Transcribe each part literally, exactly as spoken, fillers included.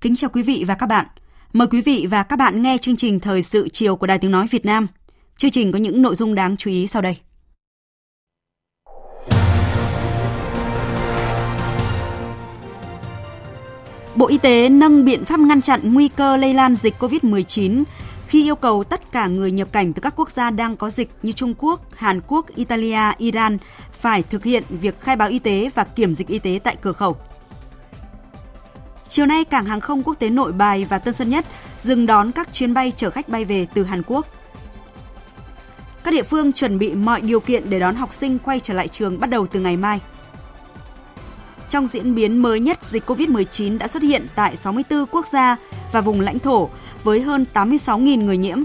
Kính chào quý vị và các bạn. Mời quý vị và các bạn nghe chương trình Thời sự chiều của Đài Tiếng Nói Việt Nam. Chương trình có những nội dung đáng chú ý sau đây. Bộ Y tế nâng biện pháp ngăn chặn nguy cơ lây lan dịch covid mười chín khi yêu cầu tất cả người nhập cảnh từ các quốc gia đang có dịch như Trung Quốc, Hàn Quốc, Italia, Iran phải thực hiện việc khai báo y tế và kiểm dịch y tế tại cửa khẩu. Chiều nay, Cảng Hàng không Quốc tế Nội Bài và Tân Sơn Nhất dừng đón các chuyến bay chở khách bay về từ Hàn Quốc. Các địa phương chuẩn bị mọi điều kiện để đón học sinh quay trở lại trường bắt đầu từ ngày mai. Trong diễn biến mới nhất, dịch covid mười chín đã xuất hiện tại sáu mươi tư quốc gia và vùng lãnh thổ với hơn tám mươi sáu nghìn người nhiễm.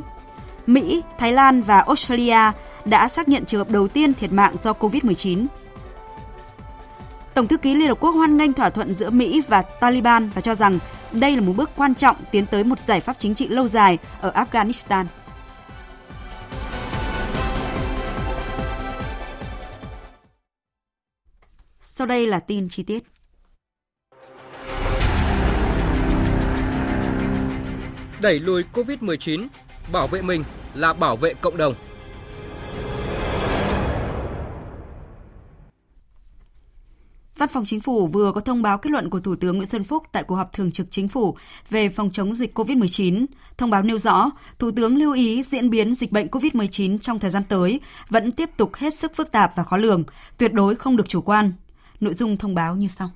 Mỹ, Thái Lan và Australia đã xác nhận trường hợp đầu tiên thiệt mạng do covid mười chín. Tổng thư ký Liên Hợp Quốc hoan nghênh thỏa thuận giữa Mỹ và Taliban và cho rằng đây là một bước quan trọng tiến tới một giải pháp chính trị lâu dài ở Afghanistan. Sau đây là tin chi tiết. Đẩy lùi covid mười chín, bảo vệ mình là bảo vệ cộng đồng. Văn phòng Chính phủ vừa có thông báo kết luận của Thủ tướng Nguyễn Xuân Phúc tại cuộc họp thường trực Chính phủ về phòng chống dịch covid mười chín. Thông báo nêu rõ, Thủ tướng lưu ý diễn biến dịch bệnh covid mười chín trong thời gian tới vẫn tiếp tục hết sức phức tạp và khó lường, tuyệt đối không được chủ quan. Nội dung thông báo như sau.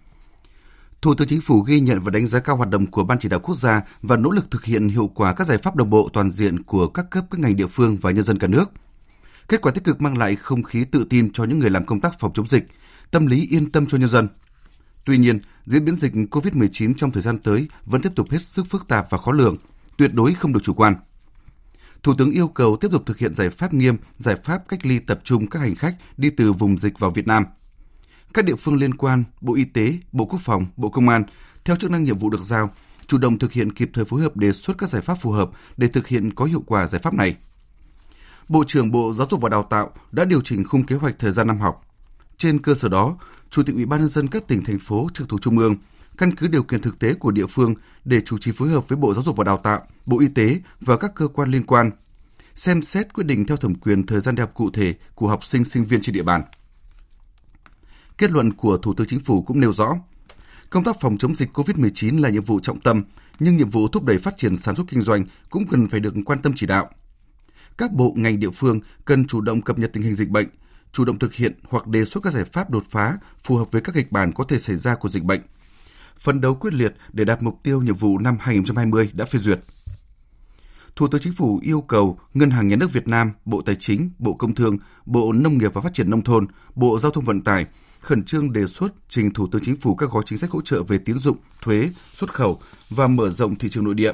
Thủ tướng Chính phủ ghi nhận và đánh giá cao hoạt động của Ban Chỉ đạo Quốc gia và nỗ lực thực hiện hiệu quả các giải pháp đồng bộ toàn diện của các cấp, các ngành địa phương và nhân dân cả nước. Kết quả tích cực mang lại không khí tự tin cho những người làm công tác phòng chống dịch, tâm lý yên tâm cho nhân dân. Tuy nhiên, diễn biến dịch covid mười chín trong thời gian tới vẫn tiếp tục hết sức phức tạp và khó lường, tuyệt đối không được chủ quan. Thủ tướng yêu cầu tiếp tục thực hiện giải pháp nghiêm, giải pháp cách ly tập trung các hành khách đi từ vùng dịch vào Việt Nam. Các địa phương liên quan, Bộ Y tế, Bộ Quốc phòng, Bộ Công an, theo chức năng nhiệm vụ được giao, chủ động thực hiện kịp thời phối hợp đề xuất các giải pháp phù hợp để thực hiện có hiệu quả giải pháp này. Bộ trưởng Bộ Giáo dục và Đào tạo đã điều chỉnh khung kế hoạch thời gian năm học. Trên cơ sở đó, Chủ tịch Ủy ban nhân dân các tỉnh, thành phố trực thuộc Trung ương căn cứ điều kiện thực tế của địa phương để chủ trì phối hợp với Bộ Giáo dục và Đào tạo, Bộ Y tế và các cơ quan liên quan, xem xét quyết định theo thẩm quyền thời gian đi học cụ thể của học sinh, sinh viên trên địa bàn. Kết luận của Thủ tướng Chính phủ cũng nêu rõ, công tác phòng chống dịch covid mười chín là nhiệm vụ trọng tâm, nhưng nhiệm vụ thúc đẩy phát triển sản xuất kinh doanh cũng cần phải được quan tâm chỉ đạo. Các bộ, ngành, địa phương cần chủ động cập nhật tình hình dịch bệnh, chủ động thực hiện hoặc đề xuất các giải pháp đột phá phù hợp với các kịch bản có thể xảy ra của dịch bệnh, phấn đấu quyết liệt để đạt mục tiêu nhiệm vụ năm hai không hai không đã phê duyệt. Thủ tướng Chính phủ yêu cầu Ngân hàng Nhà nước Việt Nam, Bộ Tài chính, Bộ Công Thương, Bộ Nông nghiệp và Phát triển Nông thôn, Bộ Giao thông Vận tải khẩn trương đề xuất trình Thủ tướng Chính phủ các gói chính sách hỗ trợ về tín dụng, thuế, xuất khẩu và mở rộng thị trường nội địa.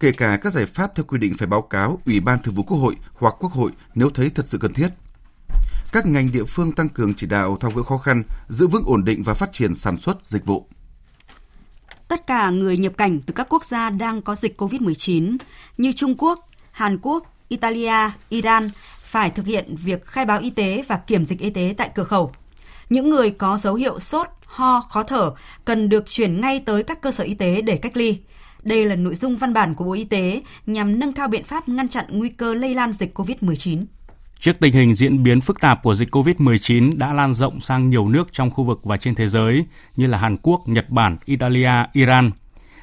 Kể cả các giải pháp theo quy định phải báo cáo Ủy ban Thường vụ Quốc hội hoặc Quốc hội nếu thấy thật sự cần thiết. Các ngành địa phương tăng cường chỉ đạo tháo gỡ khó khăn, giữ vững ổn định và phát triển sản xuất, dịch vụ. Tất cả người nhập cảnh từ các quốc gia đang có dịch covid mười chín như Trung Quốc, Hàn Quốc, Italia, Iran phải thực hiện việc khai báo y tế và kiểm dịch y tế tại cửa khẩu. Những người có dấu hiệu sốt, ho, khó thở cần được chuyển ngay tới các cơ sở y tế để cách ly. Đây là nội dung văn bản của Bộ Y tế nhằm nâng cao biện pháp ngăn chặn nguy cơ lây lan dịch covid mười chín. Trước tình hình diễn biến phức tạp của dịch covid mười chín đã lan rộng sang nhiều nước trong khu vực và trên thế giới như là Hàn Quốc, Nhật Bản, Italia, Iran.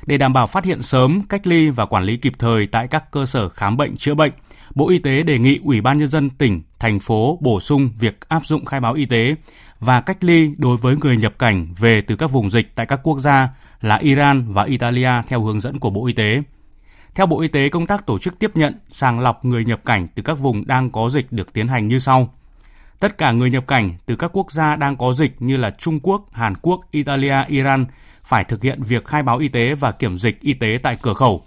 Để đảm bảo phát hiện sớm, cách ly và quản lý kịp thời tại các cơ sở khám bệnh chữa bệnh, Bộ Y tế đề nghị Ủy ban Nhân dân tỉnh, thành phố bổ sung việc áp dụng khai báo y tế và cách ly đối với người nhập cảnh về từ các vùng dịch tại các quốc gia là Iran và Italia theo hướng dẫn của Bộ Y tế. Theo Bộ Y tế, công tác tổ chức tiếp nhận, sàng lọc người nhập cảnh từ các vùng đang có dịch được tiến hành như sau. Tất cả người nhập cảnh từ các quốc gia đang có dịch như là Trung Quốc, Hàn Quốc, Italia, Iran phải thực hiện việc khai báo y tế và kiểm dịch y tế tại cửa khẩu.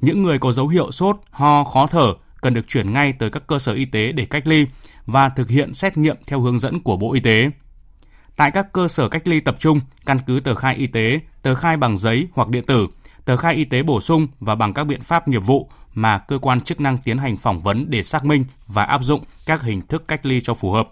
Những người có dấu hiệu sốt, ho, khó thở cần được chuyển ngay tới các cơ sở y tế để cách ly và thực hiện xét nghiệm theo hướng dẫn của Bộ Y tế. Tại các cơ sở cách ly tập trung, căn cứ tờ khai y tế, tờ khai bằng giấy hoặc điện tử, tờ khai y tế bổ sung và bằng các biện pháp nghiệp vụ mà cơ quan chức năng tiến hành phỏng vấn để xác minh và áp dụng các hình thức cách ly cho phù hợp.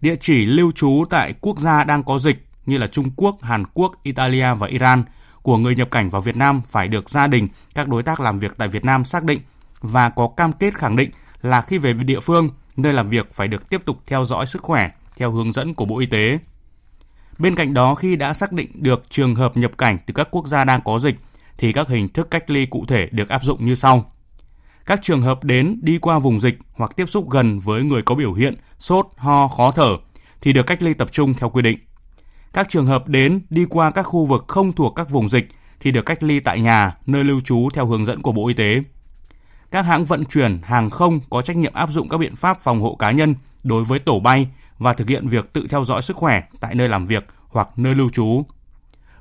Địa chỉ lưu trú tại quốc gia đang có dịch như là Trung Quốc, Hàn Quốc, Italia và Iran của người nhập cảnh vào Việt Nam phải được gia đình, các đối tác làm việc tại Việt Nam xác định và có cam kết khẳng định là khi về địa phương, nơi làm việc phải được tiếp tục theo dõi sức khỏe theo hướng dẫn của Bộ Y tế. Bên cạnh đó, khi đã xác định được trường hợp nhập cảnh từ các quốc gia đang có dịch, thì các hình thức cách ly cụ thể được áp dụng như sau. Các trường hợp đến, đi qua vùng dịch hoặc tiếp xúc gần với người có biểu hiện sốt, ho, khó thở thì được cách ly tập trung theo quy định. Các trường hợp đến, đi qua các khu vực không thuộc các vùng dịch thì được cách ly tại nhà, nơi lưu trú theo hướng dẫn của Bộ Y tế. Các hãng vận chuyển, hàng không có trách nhiệm áp dụng các biện pháp phòng hộ cá nhân đối với tổ bay và thực hiện việc tự theo dõi sức khỏe tại nơi làm việc hoặc nơi lưu trú.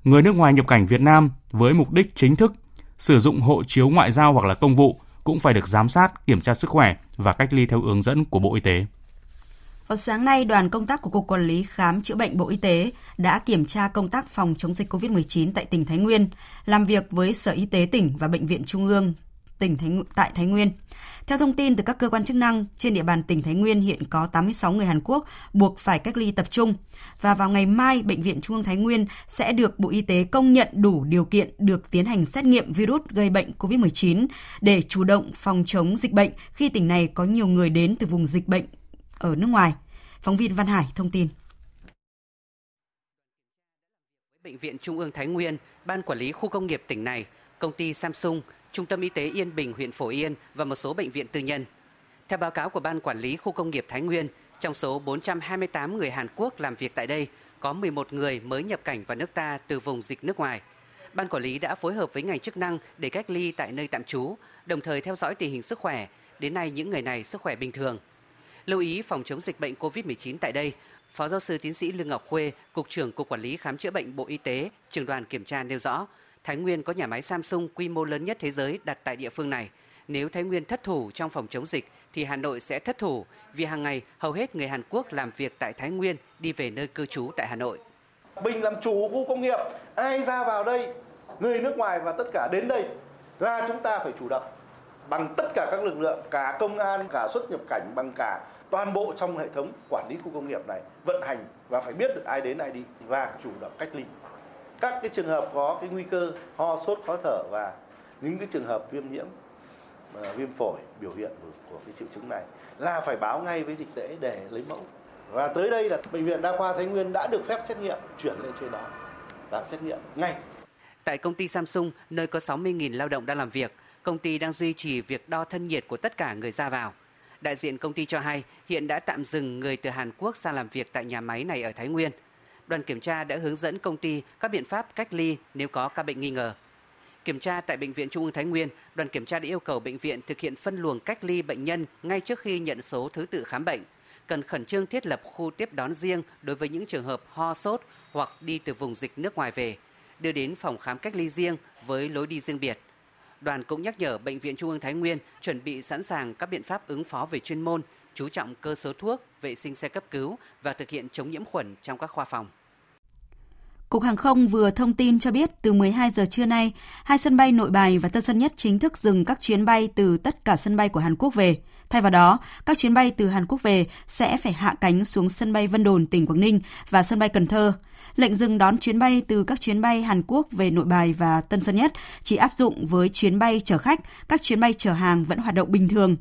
Người nước ngoài nhập cảnh Việt Nam với mục đích chính thức, sử dụng hộ chiếu ngoại giao hoặc là công vụ cũng phải được giám sát, kiểm tra sức khỏe và cách ly theo hướng dẫn của Bộ Y tế. Vào sáng nay, đoàn công tác của Cục Quản lý Khám Chữa Bệnh Bộ Y tế đã kiểm tra công tác phòng chống dịch covid mười chín tại tỉnh Thái Nguyên, làm việc với Sở Y tế tỉnh và Bệnh viện Trung ương tỉnh Thái, tại Thái Nguyên. Theo thông tin từ các cơ quan chức năng, trên địa bàn tỉnh Thái Nguyên hiện có tám mươi sáu người Hàn Quốc buộc phải cách ly tập trung. Và vào ngày mai, Bệnh viện Trung ương Thái Nguyên sẽ được Bộ Y tế công nhận đủ điều kiện được tiến hành xét nghiệm virus gây bệnh covid mười chín để chủ động phòng chống dịch bệnh khi tỉnh này có nhiều người đến từ vùng dịch bệnh ở nước ngoài. Phóng viên Văn Hải thông tin. Bệnh viện Trung ương Thái Nguyên, Ban Quản lý Khu công nghiệp tỉnh này, công ty Samsung, Trung tâm Y tế Yên Bình, huyện Phổ Yên và một số bệnh viện tư nhân. Theo báo cáo của Ban Quản lý Khu công nghiệp Thái Nguyên, trong số bốn trăm hai mươi tám người Hàn Quốc làm việc tại đây, có mười một người mới nhập cảnh vào nước ta từ vùng dịch nước ngoài. Ban Quản lý đã phối hợp với ngành chức năng để cách ly tại nơi tạm trú, đồng thời theo dõi tình hình sức khỏe. Đến nay, những người này sức khỏe bình thường. Lưu ý phòng chống dịch bệnh covid mười chín tại đây, Phó Giáo sư Tiến sĩ Lương Ngọc Khuê, Cục trưởng Cục Quản lý Khám Chữa Bệnh Bộ Y tế, Trưởng đoàn Kiểm tra nêu rõ, Thái Nguyên có nhà máy Samsung quy mô lớn nhất thế giới đặt tại địa phương này. Nếu Thái Nguyên thất thủ trong phòng chống dịch thì Hà Nội sẽ thất thủ vì hàng ngày hầu hết người Hàn Quốc làm việc tại Thái Nguyên đi về nơi cư trú tại Hà Nội. Bình làm chủ khu công nghiệp, ai ra vào đây, người nước ngoài và tất cả đến đây là chúng ta phải chủ động bằng tất cả các lực lượng, cả công an, cả xuất nhập cảnh, bằng cả toàn bộ trong hệ thống quản lý khu công nghiệp này vận hành và phải biết được ai đến ai đi và chủ động cách ly. Các cái trường hợp có cái nguy cơ ho, sốt, khó thở và những cái trường hợp viêm nhiễm, viêm phổi, biểu hiện của cái triệu chứng này là phải báo ngay với dịch tễ để lấy mẫu. Và tới đây là Bệnh viện Đa khoa Thái Nguyên đã được phép xét nghiệm, chuyển lên trên đó làm xét nghiệm ngay. Tại công ty Samsung, nơi có sáu mươi nghìn lao động đang làm việc, công ty đang duy trì việc đo thân nhiệt của tất cả người ra vào. Đại diện công ty cho hay hiện đã tạm dừng người từ Hàn Quốc sang làm việc tại nhà máy này ở Thái Nguyên. Đoàn kiểm tra đã hướng dẫn công ty các biện pháp cách ly nếu có ca bệnh nghi ngờ. Kiểm tra tại Bệnh viện Trung ương Thái Nguyên, đoàn kiểm tra đã yêu cầu bệnh viện thực hiện phân luồng cách ly bệnh nhân ngay trước khi nhận số thứ tự khám bệnh. Cần khẩn trương thiết lập khu tiếp đón riêng đối với những trường hợp ho sốt hoặc đi từ vùng dịch nước ngoài về, đưa đến phòng khám cách ly riêng với lối đi riêng biệt. Đoàn cũng nhắc nhở Bệnh viện Trung ương Thái Nguyên chuẩn bị sẵn sàng các biện pháp ứng phó về chuyên môn, chú trọng cơ số thuốc, vệ sinh xe cấp cứu và thực hiện chống nhiễm khuẩn trong các khoa phòng. Cục Hàng không vừa thông tin cho biết từ mười hai giờ trưa nay, hai sân bay Nội Bài và Tân Sơn Nhất chính thức dừng các chuyến bay từ tất cả sân bay của Hàn Quốc về. Thay vào đó, các chuyến bay từ Hàn Quốc về sẽ phải hạ cánh xuống sân bay Vân Đồn, tỉnh Quảng Ninh và sân bay Cần Thơ. Lệnh dừng đón chuyến bay từ các chuyến bay Hàn Quốc về Nội Bài và Tân Sơn Nhất chỉ áp dụng với chuyến bay chở khách, các chuyến bay chở hàng vẫn hoạt động bình thường.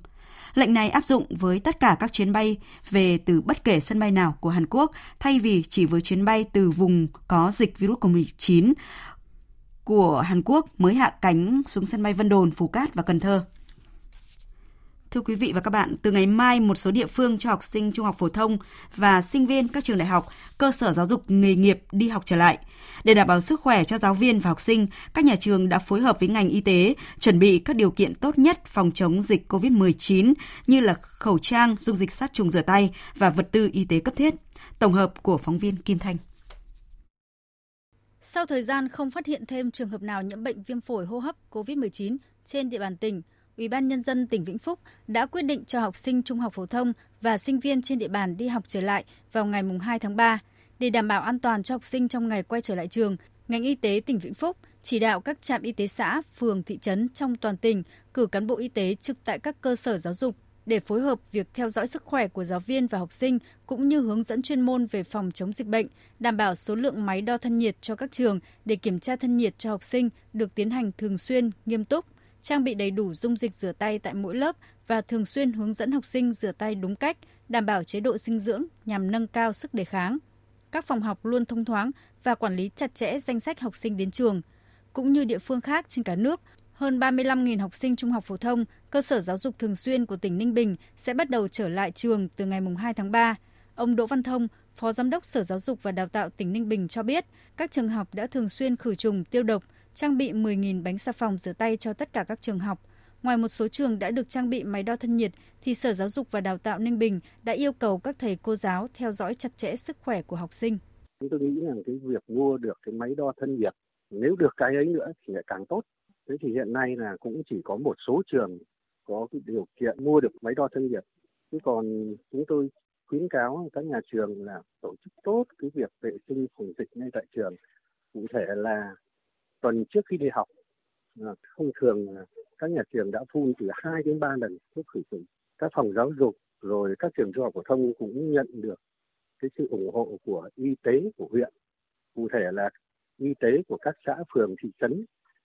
Lệnh này áp dụng với tất cả các chuyến bay về từ bất kể sân bay nào của Hàn Quốc, thay vì chỉ với chuyến bay từ vùng có dịch virus covid mười chín của Hàn Quốc mới hạ cánh xuống sân bay Vân Đồn, Phú Cát và Cần Thơ. Thưa quý vị và các bạn, từ ngày mai, một số địa phương cho học sinh trung học phổ thông và sinh viên các trường đại học, cơ sở giáo dục nghề nghiệp đi học trở lại. Để đảm bảo sức khỏe cho giáo viên và học sinh, các nhà trường đã phối hợp với ngành y tế chuẩn bị các điều kiện tốt nhất phòng chống dịch covid mười chín như là khẩu trang, dung dịch sát trùng rửa tay và vật tư y tế cấp thiết. Tổng hợp của phóng viên Kim Thanh. Sau thời gian không phát hiện thêm trường hợp nào nhiễm bệnh viêm phổi hô hấp covid mười chín trên địa bàn tỉnh, Ủy ban Nhân dân tỉnh Vĩnh Phúc đã quyết định cho học sinh trung học phổ thông và sinh viên trên địa bàn đi học trở lại vào ngày hai tháng ba. Để đảm bảo an toàn cho học sinh trong ngày quay trở lại trường, ngành y tế tỉnh Vĩnh Phúc chỉ đạo các trạm y tế xã, phường, thị trấn trong toàn tỉnh cử cán bộ y tế trực tại các cơ sở giáo dục để phối hợp việc theo dõi sức khỏe của giáo viên và học sinh cũng như hướng dẫn chuyên môn về phòng chống dịch bệnh, đảm bảo số lượng máy đo thân nhiệt cho các trường để kiểm tra thân nhiệt cho học sinh được tiến hành thường xuyên, nghiêm túc, trang bị đầy đủ dung dịch rửa tay tại mỗi lớp và thường xuyên hướng dẫn học sinh rửa tay đúng cách, đảm bảo chế độ dinh dưỡng nhằm nâng cao sức đề kháng. Các phòng học luôn thông thoáng và quản lý chặt chẽ danh sách học sinh đến trường. Cũng như địa phương khác trên cả nước, hơn ba mươi lăm nghìn học sinh trung học phổ thông, cơ sở giáo dục thường xuyên của tỉnh Ninh Bình sẽ bắt đầu trở lại trường từ ngày hai tháng ba. Ông Đỗ Văn Thông, Phó Giám đốc Sở Giáo dục và Đào tạo tỉnh Ninh Bình cho biết, các trường học đã thường xuyên khử trùng, tiêu độc, trang bị mười nghìn bánh xà phòng rửa tay cho tất cả các trường học. Ngoài một số trường đã được trang bị máy đo thân nhiệt, thì Sở Giáo dục và Đào tạo Ninh Bình đã yêu cầu các thầy cô giáo theo dõi chặt chẽ sức khỏe của học sinh. Chúng tôi nghĩ rằng cái việc mua được cái máy đo thân nhiệt, nếu được cái ấy nữa thì lại càng tốt. Thế thì hiện nay là cũng chỉ có một số trường có cái điều kiện mua được máy đo thân nhiệt. Chứ còn chúng tôi khuyến cáo các nhà trường là tổ chức tốt cái việc vệ sinh phòng dịch ngay tại trường. Cụ thể là tuần trước khi đi học, thông thường các nhà trường đã phun từ hai đến ba lần thuốc khử trùng. Các phòng giáo dục rồi các trường trung học phổ thông cũng nhận được cái sự ủng hộ của y tế của huyện, cụ thể là y tế của các xã, phường, thị trấn,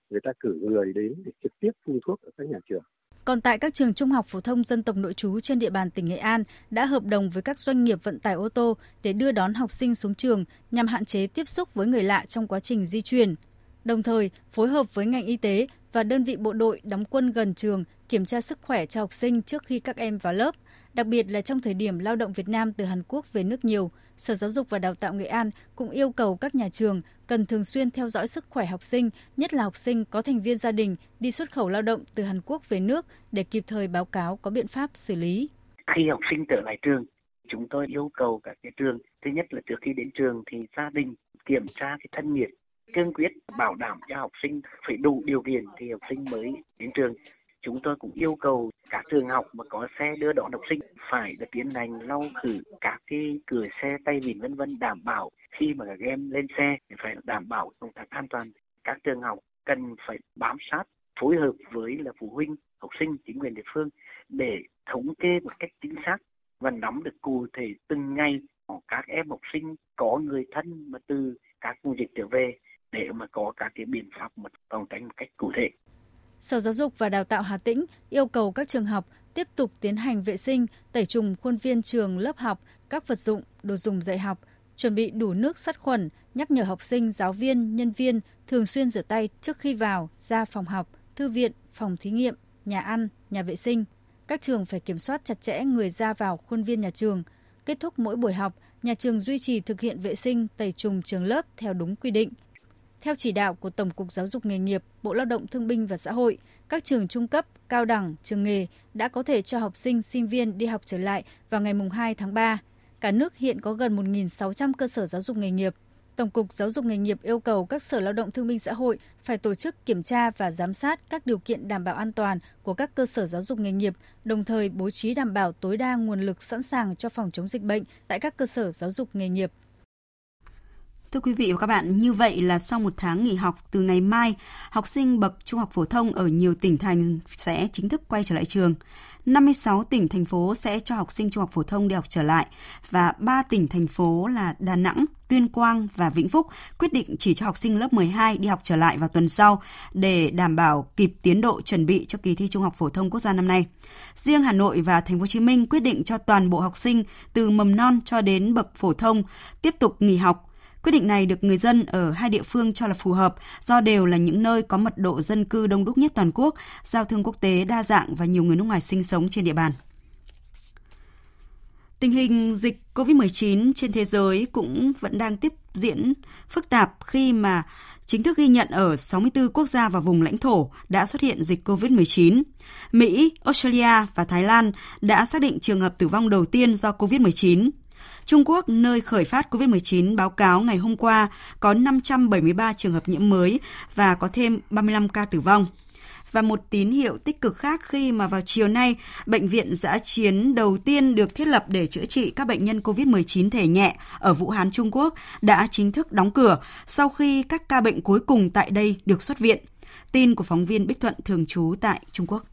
người ta cử người đến để trực tiếp phun thuốc ở các nhà trường. Còn tại các trường trung học phổ thông dân tộc nội trú trên địa bàn tỉnh Nghệ An đã hợp đồng với các doanh nghiệp vận tải ô tô để đưa đón học sinh xuống trường nhằm hạn chế tiếp xúc với người lạ trong quá trình di chuyển. Đồng thời, phối hợp với ngành y tế và đơn vị bộ đội đóng quân gần trường kiểm tra sức khỏe cho học sinh trước khi các em vào lớp. Đặc biệt là trong thời điểm lao động Việt Nam từ Hàn Quốc về nước nhiều, Sở Giáo dục và Đào tạo Nghệ An cũng yêu cầu các nhà trường cần thường xuyên theo dõi sức khỏe học sinh, nhất là học sinh có thành viên gia đình đi xuất khẩu lao động từ Hàn Quốc về nước để kịp thời báo cáo có biện pháp xử lý. Khi học sinh trở lại trường, chúng tôi yêu cầu các cái trường, thứ nhất là trước khi đến trường thì gia đình kiểm tra cái thân nhiệt, cương quyết bảo đảm cho học sinh phải đủ điều kiện thì học sinh mới đến trường. Chúng tôi cũng yêu cầu các trường học mà có xe đưa đón học sinh phải được tiến hành lau khử các cái cửa xe, tay vịn vân vân, đảm bảo khi mà các em lên xe phải đảm bảo công tác an toàn. Các trường học cần phải bám sát, phối hợp với là phụ huynh, học sinh, chính quyền địa phương để thống kê một cách chính xác và nắm được cụ thể từng ngày các em học sinh có người thân mà từ các vùng dịch trở về để mà có các cái biện pháp mà phòng tránh một cách cụ thể. Sở Giáo dục và Đào tạo Hà Tĩnh yêu cầu các trường học tiếp tục tiến hành vệ sinh, tẩy trùng khuôn viên trường, lớp học, các vật dụng, đồ dùng dạy học, chuẩn bị đủ nước sát khuẩn, nhắc nhở học sinh, giáo viên, nhân viên thường xuyên rửa tay trước khi vào, ra phòng học, thư viện, phòng thí nghiệm, nhà ăn, nhà vệ sinh. Các trường phải kiểm soát chặt chẽ người ra vào khuôn viên nhà trường. Kết thúc mỗi buổi học, nhà trường duy trì thực hiện vệ sinh, tẩy trùng trường lớp theo đúng quy định. Theo chỉ đạo của Tổng cục Giáo dục nghề nghiệp, Bộ Lao động Thương binh và Xã hội, các trường trung cấp, cao đẳng, trường nghề đã có thể cho học sinh, sinh viên đi học trở lại vào ngày hai tháng ba. Cả nước hiện có gần một nghìn sáu trăm cơ sở giáo dục nghề nghiệp. Tổng cục Giáo dục nghề nghiệp yêu cầu các Sở Lao động Thương binh Xã hội phải tổ chức kiểm tra và giám sát các điều kiện đảm bảo an toàn của các cơ sở giáo dục nghề nghiệp, đồng thời bố trí đảm bảo tối đa nguồn lực sẵn sàng cho phòng chống dịch bệnh tại các cơ sở giáo dục nghề nghiệp. Thưa quý vị và các bạn, như vậy là sau một tháng nghỉ học, từ ngày mai, học sinh bậc trung học phổ thông ở nhiều tỉnh thành sẽ chính thức quay trở lại trường. năm mươi sáu tỉnh, thành phố sẽ cho học sinh trung học phổ thông đi học trở lại và ba tỉnh, thành phố là Đà Nẵng, Tuyên Quang và Vĩnh Phúc quyết định chỉ cho học sinh lớp mười hai đi học trở lại vào tuần sau để đảm bảo kịp tiến độ chuẩn bị cho kỳ thi Trung học phổ thông quốc gia năm nay. Riêng Hà Nội và Thành phố Hồ Chí Minh quyết định cho toàn bộ học sinh từ mầm non cho đến bậc phổ thông tiếp tục nghỉ học. Quyết định này được người dân ở hai địa phương cho là phù hợp do đều là những nơi có mật độ dân cư đông đúc nhất toàn quốc, giao thương quốc tế đa dạng và nhiều người nước ngoài sinh sống trên địa bàn. Tình hình dịch covid mười chín trên thế giới cũng vẫn đang tiếp diễn phức tạp khi mà chính thức ghi nhận ở sáu mươi tư quốc gia và vùng lãnh thổ đã xuất hiện dịch covid mười chín. Mỹ, Australia và Thái Lan đã xác định trường hợp tử vong đầu tiên do covid mười chín. Trung Quốc, nơi khởi phát covid mười chín, báo cáo ngày hôm qua có năm trăm bảy mươi ba trường hợp nhiễm mới và có thêm ba mươi lăm ca tử vong. Và một tín hiệu tích cực khác khi mà vào chiều nay, bệnh viện dã chiến đầu tiên được thiết lập để chữa trị các bệnh nhân covid mười chín thể nhẹ ở Vũ Hán, Trung Quốc đã chính thức đóng cửa sau khi các ca bệnh cuối cùng tại đây được xuất viện. Tin của phóng viên Bích Thuận thường trú tại Trung Quốc.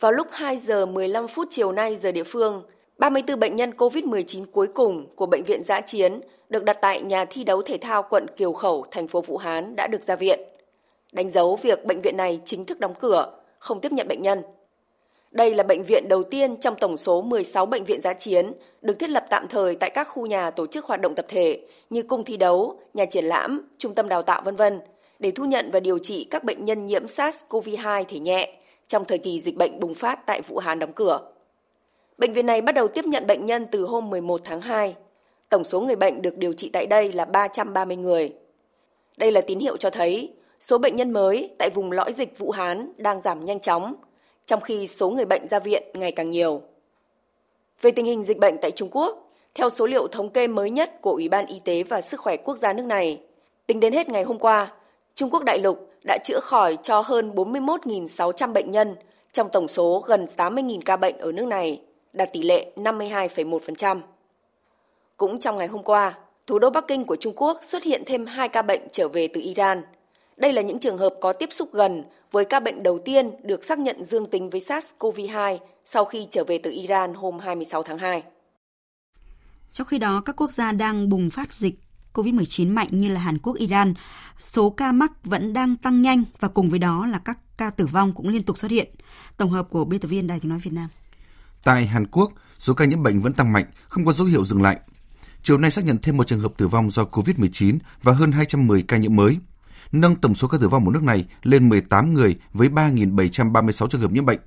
Vào lúc hai giờ mười lăm phút chiều nay giờ địa phương, ba mươi tư bệnh nhân covid mười chín cuối cùng của bệnh viện dã chiến được đặt tại nhà thi đấu thể thao quận Kiều Khẩu, thành phố Vũ Hán đã được ra viện. Đánh dấu việc bệnh viện này chính thức đóng cửa, không tiếp nhận bệnh nhân. Đây là bệnh viện đầu tiên trong tổng số mười sáu bệnh viện dã chiến được thiết lập tạm thời tại các khu nhà tổ chức hoạt động tập thể như cung thi đấu, nhà triển lãm, trung tâm đào tạo vân vân để thu nhận và điều trị các bệnh nhân nhiễm SARS-xê o vê hai thể nhẹ trong thời kỳ dịch bệnh bùng phát tại Vũ Hán đóng cửa. Bệnh viện này bắt đầu tiếp nhận bệnh nhân từ hôm mười một tháng hai. Tổng số người bệnh được điều trị tại đây là ba trăm ba mươi người. Đây là tín hiệu cho thấy số bệnh nhân mới tại vùng lõi dịch Vũ Hán đang giảm nhanh chóng, trong khi số người bệnh ra viện ngày càng nhiều. Về tình hình dịch bệnh tại Trung Quốc, theo số liệu thống kê mới nhất của Ủy ban Y tế và Sức khỏe Quốc gia nước này, tính đến hết ngày hôm qua, Trung Quốc đại lục đã chữa khỏi cho hơn bốn mươi mốt nghìn sáu trăm bệnh nhân trong tổng số gần tám mươi nghìn ca bệnh ở nước này, đạt tỷ lệ năm mươi hai phẩy một phần trăm. Cũng trong ngày hôm qua, thủ đô Bắc Kinh của Trung Quốc xuất hiện thêm hai ca bệnh trở về từ Iran. Đây là những trường hợp có tiếp xúc gần với ca bệnh đầu tiên được xác nhận dương tính với SARS-xê o vê hai sau khi trở về từ Iran hôm hai mươi sáu tháng hai. Trong khi đó, các quốc gia đang bùng phát dịch covid mười chín mạnh như là Hàn Quốc, Iran, số ca mắc vẫn đang tăng nhanh và cùng với đó là các ca tử vong cũng liên tục xuất hiện. Tổng hợp của biên tập viên Đài Tiếng nói Việt Nam. Tại Hàn Quốc, số ca nhiễm bệnh vẫn tăng mạnh, không có dấu hiệu dừng lại. Chiều nay xác nhận thêm một trường hợp tử vong do covid mười chín và hơn hai trăm mười ca nhiễm mới, nâng tổng số ca tử vong của nước này lên mười tám người với ba nghìn bảy trăm ba mươi sáu trường hợp nhiễm bệnh.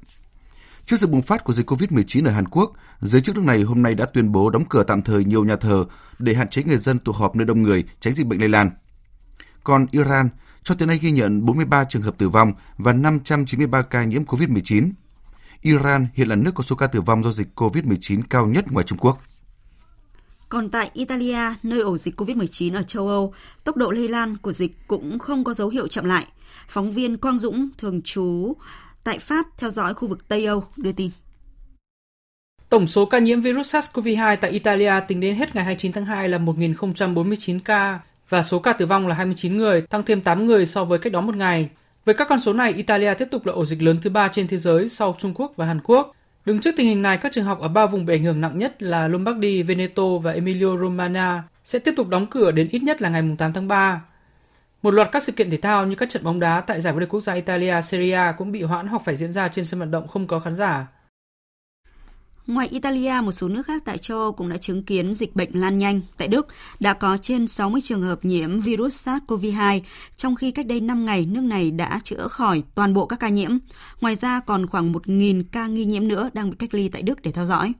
Trước sự bùng phát của dịch covid mười chín ở Hàn Quốc, giới chức nước này hôm nay đã tuyên bố đóng cửa tạm thời nhiều nhà thờ để hạn chế người dân tụ họp nơi đông người, tránh dịch bệnh lây lan. Còn Iran, cho tới nay ghi nhận bốn mươi ba trường hợp tử vong và năm trăm chín mươi ba ca nhiễm covid mười chín. Iran hiện là nước có số ca tử vong do dịch covid mười chín cao nhất ngoài Trung Quốc. Còn tại Italia, nơi ổ dịch covid mười chín ở châu Âu, tốc độ lây lan của dịch cũng không có dấu hiệu chậm lại. Phóng viên Quang Dũng, thường trú tại Pháp, theo dõi khu vực Tây Âu, đưa tin. Tổng số ca nhiễm virus SARS-xê o vê hai tại Italia tính đến hết ngày hai mươi chín tháng hai là một nghìn không trăm bốn mươi chín ca và số ca tử vong là hai mươi chín người, tăng thêm tám người so với cách đó một ngày. Với các con số này, Italia tiếp tục là ổ dịch lớn thứ ba trên thế giới sau Trung Quốc và Hàn Quốc. Đứng trước tình hình này, các trường học ở ba vùng bị ảnh hưởng nặng nhất là Lombardy, Veneto và Emilia-Romagna sẽ tiếp tục đóng cửa đến ít nhất là ngày tám tháng ba. Một loạt các sự kiện thể thao như các trận bóng đá tại giải vô địch quốc gia Italia Serie A cũng bị hoãn hoặc phải diễn ra trên sân vận động không có khán giả. Ngoài Italia, một số nước khác tại châu Âu cũng đã chứng kiến dịch bệnh lan nhanh. Tại Đức, đã có trên sáu mươi trường hợp nhiễm virus SARS-xê o vê hai, trong khi cách đây năm ngày nước này đã chữa khỏi toàn bộ các ca nhiễm. Ngoài ra, còn khoảng một nghìn ca nghi nhiễm nữa đang bị cách ly tại Đức để theo dõi.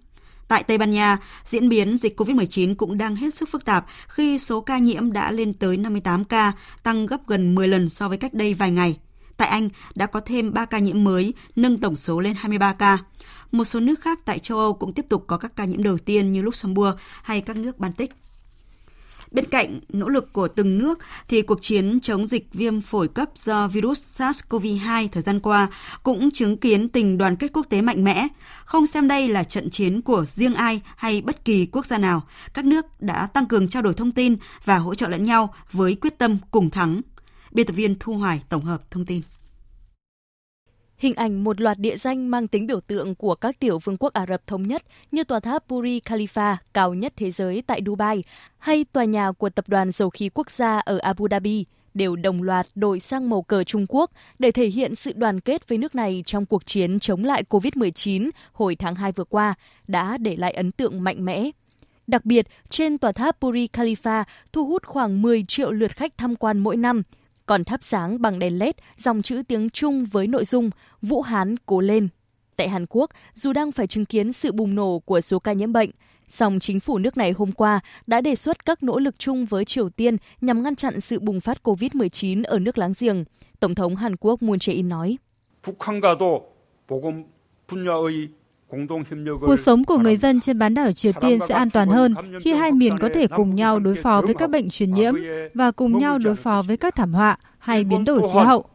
Tại Tây Ban Nha, diễn biến dịch covid mười chín cũng đang hết sức phức tạp khi số ca nhiễm đã lên tới năm mươi tám ca, tăng gấp gần mười lần so với cách đây vài ngày. Tại Anh đã có thêm ba ca nhiễm mới, nâng tổng số lên hai mươi ba ca. Một số nước khác tại châu Âu cũng tiếp tục có các ca nhiễm đầu tiên như Luxembourg hay các nước Baltic. Bên cạnh nỗ lực của từng nước thì cuộc chiến chống dịch viêm phổi cấp do virus SARS-xê o vê hai thời gian qua cũng chứng kiến tình đoàn kết quốc tế mạnh mẽ. Không xem đây là trận chiến của riêng ai hay bất kỳ quốc gia nào, các nước đã tăng cường trao đổi thông tin và hỗ trợ lẫn nhau với quyết tâm cùng thắng. Biên tập viên Thu Hoài tổng hợp thông tin. Hình ảnh một loạt địa danh mang tính biểu tượng của các tiểu vương quốc Ả Rập thống nhất như tòa tháp Burj Khalifa cao nhất thế giới tại Dubai hay tòa nhà của Tập đoàn Dầu khí Quốc gia ở Abu Dhabi đều đồng loạt đổi sang màu cờ Trung Quốc để thể hiện sự đoàn kết với nước này trong cuộc chiến chống lại covid mười chín hồi tháng hai vừa qua đã để lại ấn tượng mạnh mẽ. Đặc biệt, trên tòa tháp Burj Khalifa thu hút khoảng mười triệu lượt khách tham quan mỗi năm. Còn thắp sáng bằng đèn led dòng chữ tiếng Trung với nội dung Vũ Hán cố lên. Tại Hàn Quốc, dù đang phải chứng kiến sự bùng nổ của số ca nhiễm bệnh, song chính phủ nước này hôm qua đã đề xuất các nỗ lực chung với Triều Tiên nhằm ngăn chặn sự bùng phát covid mười chín ở nước láng giềng. Tổng thống Hàn Quốc Moon Jae In nói: Cuộc sống của người dân trên bán đảo Triều Tiên sẽ an toàn hơn khi hai miền có thể cùng nhau đối phó với các bệnh truyền nhiễm và cùng nhau đối phó với các thảm họa hay biến đổi khí hậu.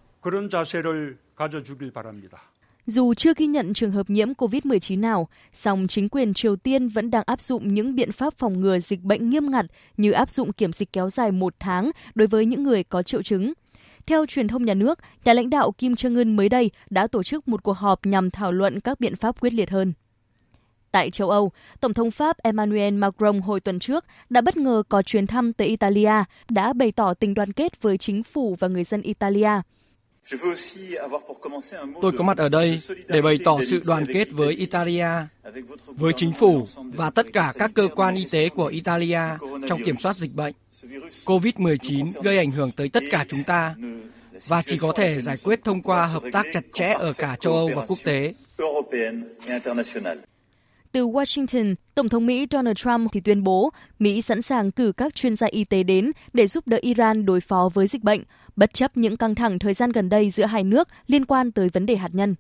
Dù chưa ghi nhận trường hợp nhiễm covid mười chín nào, song chính quyền Triều Tiên vẫn đang áp dụng những biện pháp phòng ngừa dịch bệnh nghiêm ngặt như áp dụng kiểm dịch kéo dài một tháng đối với những người có triệu chứng. Theo truyền thông nhà nước, nhà lãnh đạo Kim Jong Un mới đây đã tổ chức một cuộc họp nhằm thảo luận các biện pháp quyết liệt hơn. Tại châu Âu, Tổng thống Pháp Emmanuel Macron hồi tuần trước đã bất ngờ có chuyến thăm tới Italia, đã bày tỏ tình đoàn kết với chính phủ và người dân Italia. Tôi có mặt ở đây để bày tỏ sự đoàn kết với Italia, với chính phủ và tất cả các cơ quan y tế của Italia trong kiểm soát dịch bệnh. covid mười chín gây ảnh hưởng tới tất cả chúng ta và chỉ có thể giải quyết thông qua hợp tác chặt chẽ ở cả châu Âu và quốc tế. Từ Washington, Tổng thống Mỹ Donald Trump thì tuyên bố Mỹ sẵn sàng cử các chuyên gia y tế đến để giúp đỡ Iran đối phó với dịch bệnh, bất chấp những căng thẳng thời gian gần đây giữa hai nước liên quan tới vấn đề hạt nhân.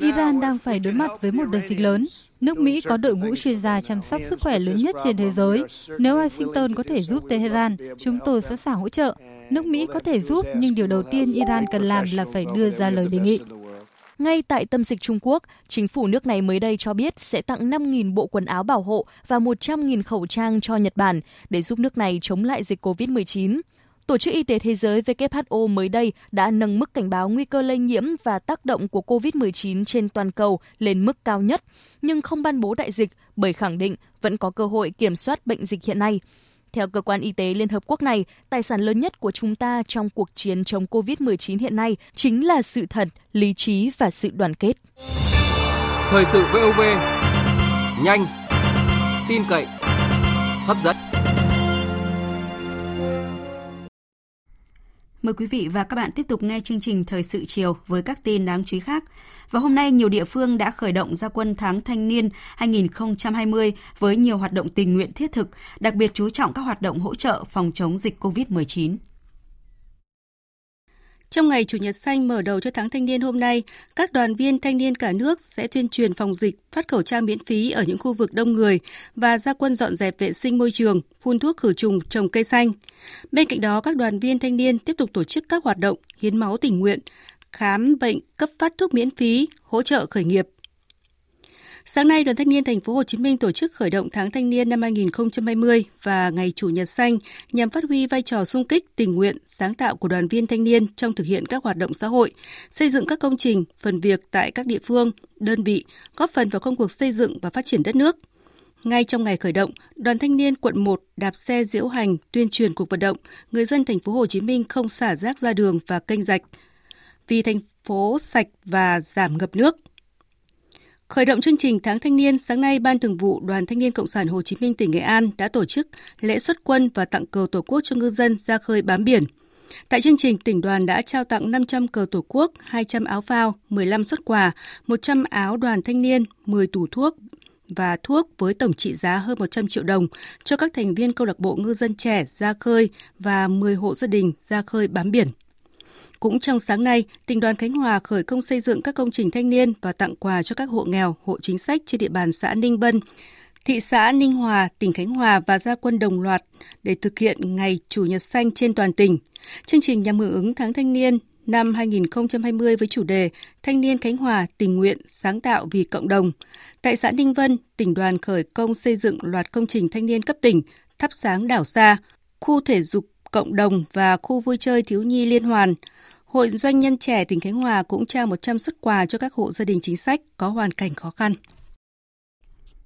Iran đang phải đối mặt với một đợt dịch lớn. Nước Mỹ có đội ngũ chuyên gia chăm sóc sức khỏe lớn nhất trên thế giới. Nếu Washington có thể giúp Tehran, chúng tôi sẵn sàng hỗ trợ. Nước Mỹ có thể giúp, nhưng điều đầu tiên Iran cần làm là phải đưa ra lời đề nghị. Ngay tại tâm dịch Trung Quốc, chính phủ nước này mới đây cho biết sẽ tặng năm nghìn bộ quần áo bảo hộ và một trăm nghìn khẩu trang cho Nhật Bản để giúp nước này chống lại dịch covid mười chín. Tổ chức Y tế Thế giới W H O mới đây đã nâng mức cảnh báo nguy cơ lây nhiễm và tác động của covid mười chín trên toàn cầu lên mức cao nhất, nhưng không ban bố đại dịch bởi khẳng định vẫn có cơ hội kiểm soát bệnh dịch hiện nay. Theo cơ quan y tế Liên Hợp Quốc này, tài sản lớn nhất của chúng ta trong cuộc chiến chống covid mười chín hiện nay chính là sự thật, lý trí và sự đoàn kết. Thời sự vê o vê, nhanh, tin cậy, hấp dẫn. Mời quý vị và các bạn tiếp tục nghe chương trình Thời sự chiều với các tin đáng chú ý khác. Và hôm nay, nhiều địa phương đã khởi động ra quân tháng thanh niên hai không hai không với nhiều hoạt động tình nguyện thiết thực, đặc biệt chú trọng các hoạt động hỗ trợ phòng chống dịch covid mười chín. Trong ngày Chủ nhật xanh mở đầu cho tháng thanh niên hôm nay, các đoàn viên thanh niên cả nước sẽ tuyên truyền phòng dịch, phát khẩu trang miễn phí ở những khu vực đông người và ra quân dọn dẹp vệ sinh môi trường, phun thuốc khử trùng, trồng cây xanh. Bên cạnh đó, các đoàn viên thanh niên tiếp tục tổ chức các hoạt động hiến máu tình nguyện, khám bệnh, cấp phát thuốc miễn phí, hỗ trợ khởi nghiệp. Sáng nay, Đoàn Thanh niên thành phố Hồ Chí Minh tổ chức khởi động tháng thanh niên năm hai không hai không và ngày Chủ nhật xanh nhằm phát huy vai trò xung kích, tình nguyện, sáng tạo của đoàn viên thanh niên trong thực hiện các hoạt động xã hội, xây dựng các công trình, phần việc tại các địa phương, đơn vị, góp phần vào công cuộc xây dựng và phát triển đất nước. Ngay trong ngày khởi động, Đoàn Thanh niên quận một đạp xe diễu hành tuyên truyền cuộc vận động người dân thành phố Hồ Chí Minh không xả rác ra đường và kênh rạch vì thành phố sạch và giảm ngập nước. Khởi động chương trình Tháng Thanh niên, sáng nay Ban Thường vụ Đoàn Thanh niên Cộng sản Hồ Chí Minh tỉnh Nghệ An đã tổ chức lễ xuất quân và tặng cờ Tổ quốc cho ngư dân ra khơi bám biển. Tại chương trình, tỉnh đoàn đã trao tặng năm trăm cờ Tổ quốc, hai trăm áo phao, mười lăm suất quà, một trăm áo đoàn thanh niên, mười tủ thuốc và thuốc với tổng trị giá hơn một trăm triệu đồng cho các thành viên câu lạc bộ ngư dân trẻ ra khơi và mười hộ gia đình ra khơi bám biển. Cũng trong sáng nay, tỉnh đoàn Khánh Hòa khởi công xây dựng các công trình thanh niên và tặng quà cho các hộ nghèo, hộ chính sách trên địa bàn xã Ninh Vân, thị xã Ninh Hòa, tỉnh Khánh Hòa và ra quân đồng loạt để thực hiện ngày Chủ nhật xanh trên toàn tỉnh. Chương trình nhằm hưởng ứng tháng thanh niên năm hai không hai không với chủ đề Thanh niên Khánh Hòa tình nguyện sáng tạo vì cộng đồng. Tại xã Ninh Vân, tỉnh đoàn khởi công xây dựng loạt công trình thanh niên cấp tỉnh, thắp sáng đảo xa, khu thể dục cộng đồng và khu vui chơi thiếu nhi liên hoàn. Hội Doanh nhân trẻ tỉnh Khánh Hòa cũng trao một trăm suất quà cho các hộ gia đình chính sách có hoàn cảnh khó khăn.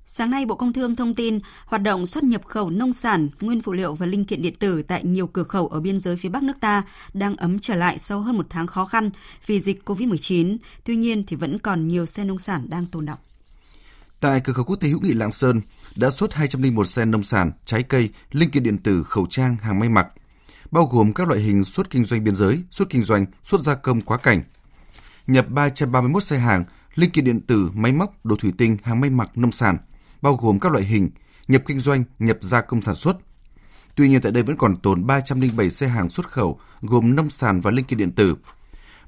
Sáng nay, Bộ Công Thương thông tin hoạt động xuất nhập khẩu nông sản, nguyên phụ liệu và linh kiện điện tử tại nhiều cửa khẩu ở biên giới phía Bắc nước ta đang ấm trở lại sau hơn một tháng khó khăn vì dịch covid mười chín. Tuy nhiên, thì vẫn còn nhiều xe nông sản đang tồn đọng. Tại cửa khẩu quốc tế hữu nghị Lạng Sơn đã xuất hai trăm linh một xe nông sản, trái cây, linh kiện điện tử, khẩu trang, hàng may mặc, bao gồm các loại hình xuất kinh doanh biên giới, xuất kinh doanh, xuất gia công quá cảnh. Nhập ba trăm ba mươi mốt xe hàng, linh kiện điện tử, máy móc, đồ thủy tinh, hàng may mặc, nông sản, bao gồm các loại hình nhập kinh doanh, nhập gia công sản xuất. Tuy nhiên tại đây vẫn còn tồn ba trăm linh bảy xe hàng xuất khẩu gồm nông sản và linh kiện điện tử,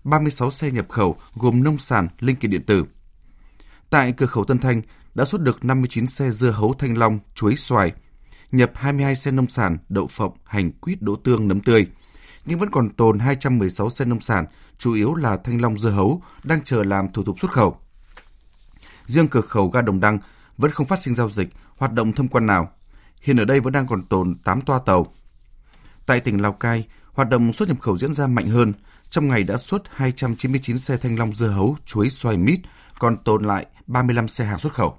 ba mươi sáu xe nhập khẩu gồm nông sản, linh kiện điện tử. Tại cửa khẩu Tân Thanh đã xuất được năm mươi chín xe dưa hấu thanh long, chuối xoài, nhập hai mươi hai xe nông sản, đậu phộng, hành, quýt, đỗ tương, nấm tươi. Nhưng vẫn còn tồn hai trăm mười sáu xe nông sản, chủ yếu là thanh long, dưa hấu, đang chờ làm thủ tục xuất khẩu. Riêng cửa khẩu ga Đồng Đăng vẫn không phát sinh giao dịch, hoạt động thông quan nào. Hiện ở đây vẫn đang còn tồn tám toa tàu. Tại tỉnh Lào Cai, hoạt động xuất nhập khẩu diễn ra mạnh hơn. Trong ngày đã xuất hai trăm chín mươi chín xe thanh long, dưa hấu, chuối, xoài, mít, còn tồn lại ba mươi lăm xe hàng xuất khẩu.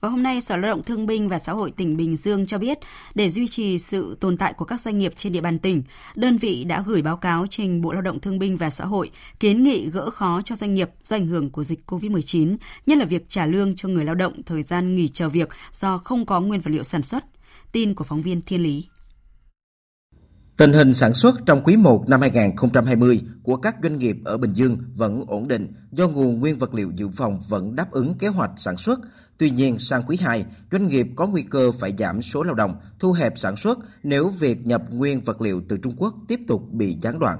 Và hôm nay, Sở Lao động Thương binh và Xã hội tỉnh Bình Dương cho biết, để duy trì sự tồn tại của các doanh nghiệp trên địa bàn tỉnh, đơn vị đã gửi báo cáo trình Bộ Lao động Thương binh và Xã hội kiến nghị gỡ khó cho doanh nghiệp do ảnh hưởng của dịch covid mười chín, nhất là việc trả lương cho người lao động thời gian nghỉ chờ việc do không có nguyên vật liệu sản xuất. Tin của phóng viên Thiên Lý. Tình hình sản xuất trong quý I năm hai không hai không của các doanh nghiệp ở Bình Dương vẫn ổn định do nguồn nguyên vật liệu dự phòng vẫn đáp ứng kế hoạch sản xuất. Tuy nhiên, sang quý hai, doanh nghiệp có nguy cơ phải giảm số lao động, thu hẹp sản xuất nếu việc nhập nguyên vật liệu từ Trung Quốc tiếp tục bị gián đoạn.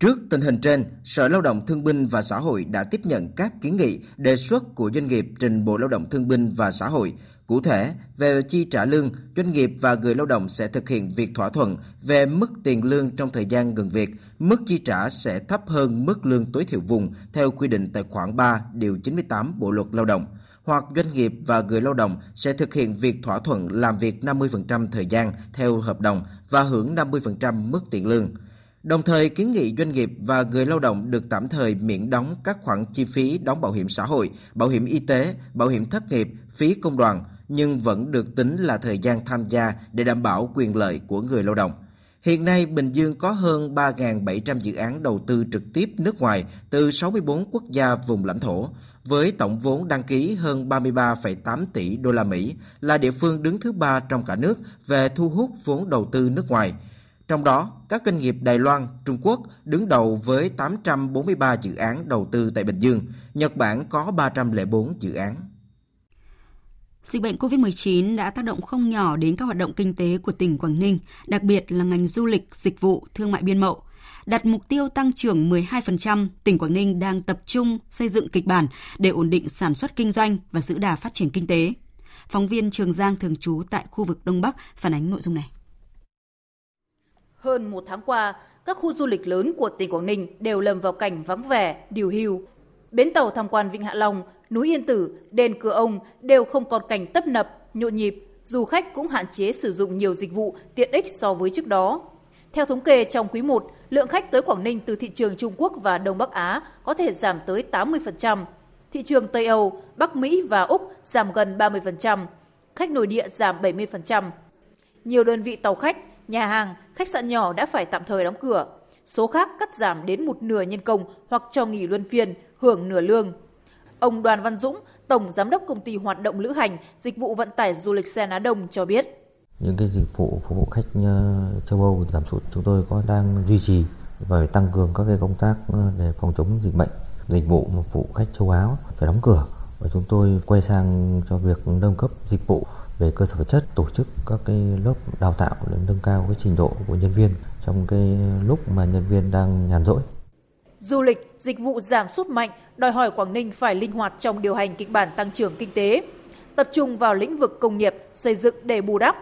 Trước tình hình trên, Sở Lao động Thương binh và Xã hội đã tiếp nhận các kiến nghị, đề xuất của doanh nghiệp trình Bộ Lao động Thương binh và Xã hội. Cụ thể, về chi trả lương, doanh nghiệp và người lao động sẽ thực hiện việc thỏa thuận về mức tiền lương trong thời gian ngừng việc. Mức chi trả sẽ thấp hơn mức lương tối thiểu vùng theo quy định tại khoản ba, điều chín mươi tám Bộ Luật Lao động. Hoặc doanh nghiệp và người lao động sẽ thực hiện việc thỏa thuận làm việc năm mươi phần trăm thời gian theo hợp đồng và hưởng năm mươi phần trăm mức tiền lương. Đồng thời kiến nghị doanh nghiệp và người lao động được tạm thời miễn đóng các khoản chi phí đóng bảo hiểm xã hội, bảo hiểm y tế, bảo hiểm thất nghiệp, phí công đoàn, nhưng vẫn được tính là thời gian tham gia để đảm bảo quyền lợi của người lao động. Hiện nay, Bình Dương có hơn ba nghìn bảy trăm dự án đầu tư trực tiếp nước ngoài từ sáu mươi bốn quốc gia vùng lãnh thổ, với tổng vốn đăng ký hơn ba mươi ba phẩy tám tỷ đô la Mỹ, là địa phương đứng thứ ba trong cả nước về thu hút vốn đầu tư nước ngoài. Trong đó, các doanh nghiệp Đài Loan, Trung Quốc đứng đầu với tám trăm bốn mươi ba dự án đầu tư tại Bình Dương, Nhật Bản có ba trăm lẻ bốn dự án. Dịch bệnh covid mười chín đã tác động không nhỏ đến các hoạt động kinh tế của tỉnh Quảng Ninh, đặc biệt là ngành du lịch, dịch vụ, thương mại biên mậu. Đặt mục tiêu tăng trưởng mười hai phần trăm, tỉnh Quảng Ninh đang tập trung xây dựng kịch bản để ổn định sản xuất kinh doanh và giữ đà phát triển kinh tế. Phóng viên Trường Giang thường trú tại khu vực Đông Bắc phản ánh nội dung này. Hơn một tháng qua, các khu du lịch lớn của tỉnh Quảng Ninh đều lâm vào cảnh vắng vẻ, điều hưu. Bến tàu tham quan Vịnh Hạ Long, Núi Yên Tử, Đền Cửa Ông đều không còn cảnh tấp nập, nhộn nhịp, du khách cũng hạn chế sử dụng nhiều dịch vụ tiện ích so với trước đó. Theo thống kê trong quý I, lượng khách tới Quảng Ninh từ thị trường Trung Quốc và Đông Bắc Á có thể giảm tới tám mươi phần trăm, thị trường Tây Âu, Bắc Mỹ và Úc giảm gần ba mươi phần trăm, khách nội địa giảm bảy mươi phần trăm. Nhiều đơn vị tàu khách, nhà hàng, khách sạn nhỏ đã phải tạm thời đóng cửa, số khác cắt giảm đến một nửa nhân công hoặc cho nghỉ luân phiên, hưởng nửa lương. Ông Đoàn Văn Dũng, Tổng Giám đốc Công ty Hoạt động Lữ hành, Dịch vụ Vận tải Du lịch Xe Á Đông cho biết. Những cái dịch vụ phục vụ khách châu Âu giảm sút chúng tôi có đang duy trì và tăng cường các cái công tác để phòng chống dịch bệnh. Dịch vụ phục vụ khách châu Á phải đóng cửa và chúng tôi quay sang cho việc nâng cấp dịch vụ về cơ sở vật chất, tổ chức các cái lớp đào tạo để nâng cao cái trình độ của nhân viên trong cái lúc mà nhân viên đang nhàn rỗi. Du lịch, dịch vụ giảm sút mạnh đòi hỏi Quảng Ninh phải linh hoạt trong điều hành kịch bản tăng trưởng kinh tế, tập trung vào lĩnh vực công nghiệp, xây dựng để bù đắp.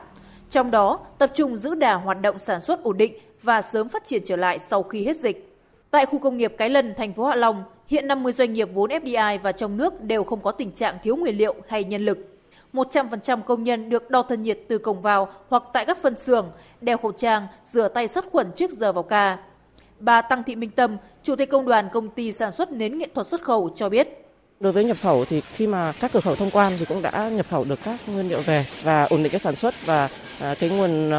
Trong đó, tập trung giữ đà hoạt động sản xuất ổn định và sớm phát triển trở lại sau khi hết dịch. Tại khu công nghiệp Cái Lân, thành phố Hạ Long, hiện năm mươi doanh nghiệp vốn ép đê i và trong nước đều không có tình trạng thiếu nguyên liệu hay nhân lực. một trăm phần trăm công nhân được đo thân nhiệt từ cổng vào hoặc tại các phân xưởng, đeo khẩu trang, rửa tay sát khuẩn trước giờ vào ca. Bà Tăng Thị Minh Tâm, Chủ tịch Công đoàn Công ty Sản xuất Nến Nghệ thuật Xuất khẩu cho biết. Đối với nhập khẩu thì khi mà các cửa khẩu thông quan thì cũng đã nhập khẩu được các nguyên liệu về và ổn định cái sản xuất, và cái nguồn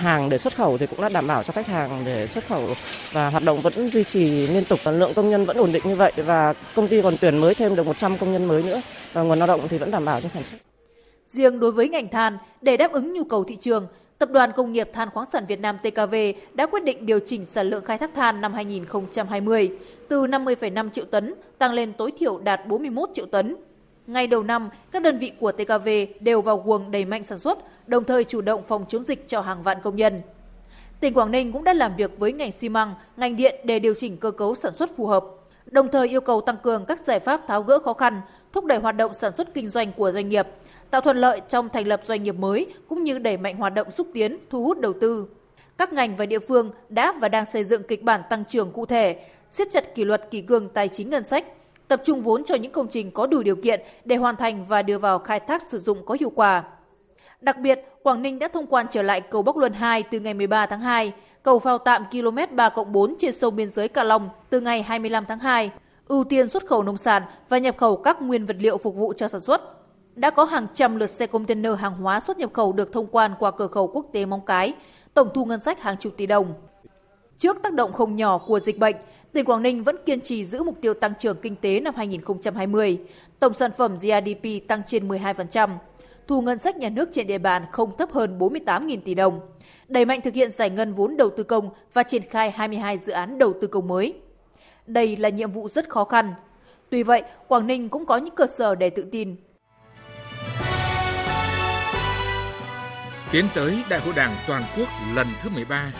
hàng để xuất khẩu thì cũng đã đảm bảo cho khách hàng để xuất khẩu, và hoạt động vẫn duy trì liên tục, lượng công nhân vẫn ổn định như vậy, và công ty còn tuyển mới thêm được một trăm công nhân mới nữa, và nguồn lao động thì vẫn đảm bảo cho sản xuất. Riêng đối với ngành than, để đáp ứng nhu cầu thị trường, Tập đoàn Công nghiệp Than khoáng sản Việt Nam tê ca vê đã quyết định điều chỉnh sản lượng khai thác than năm hai không hai không từ năm mươi phẩy năm triệu tấn tăng lên tối thiểu đạt bốn mươi mốt triệu tấn. Ngay đầu năm, các đơn vị của tê ca vê đều vào guồng đẩy mạnh sản xuất, đồng thời chủ động phòng chống dịch cho hàng vạn công nhân. Tỉnh Quảng Ninh cũng đã làm việc với ngành xi măng, ngành điện để điều chỉnh cơ cấu sản xuất phù hợp, đồng thời yêu cầu tăng cường các giải pháp tháo gỡ khó khăn, thúc đẩy hoạt động sản xuất kinh doanh của doanh nghiệp, tạo thuận lợi trong thành lập doanh nghiệp mới cũng như đẩy mạnh hoạt động xúc tiến, thu hút đầu tư. Các ngành và địa phương đã và đang xây dựng kịch bản tăng trưởng cụ thể, siết chặt kỷ luật kỷ cương tài chính ngân sách, tập trung vốn cho những công trình có đủ điều kiện để hoàn thành và đưa vào khai thác sử dụng có hiệu quả. Đặc biệt, Quảng Ninh đã thông quan trở lại cầu Bắc Luân hai từ ngày mười ba tháng hai, cầu Phao Tạm ki lô mét ba cộng bốn trên sông biên giới Cà Long từ ngày hai mươi lăm tháng hai, ưu tiên xuất khẩu nông sản và nhập khẩu các nguyên vật liệu phục vụ cho sản xuất. Đã có hàng trăm lượt xe container hàng hóa xuất nhập khẩu được thông quan qua cửa khẩu quốc tế Móng Cái, tổng thu ngân sách hàng chục tỷ đồng. Trước tác động không nhỏ của dịch bệnh, tỉnh Quảng Ninh vẫn kiên trì giữ mục tiêu tăng trưởng kinh tế năm hai không hai không, tổng sản phẩm giê đê pê tăng trên mười hai phần trăm, thu ngân sách nhà nước trên địa bàn không thấp hơn bốn mươi tám nghìn tỷ đồng, đẩy mạnh thực hiện giải ngân vốn đầu tư công và triển khai hai mươi hai dự án đầu tư công mới. Đây là nhiệm vụ rất khó khăn. Tuy vậy, Quảng Ninh cũng có những cơ sở để tự tin. Tiến tới Đại hội Đảng toàn quốc lần thứ mười ba.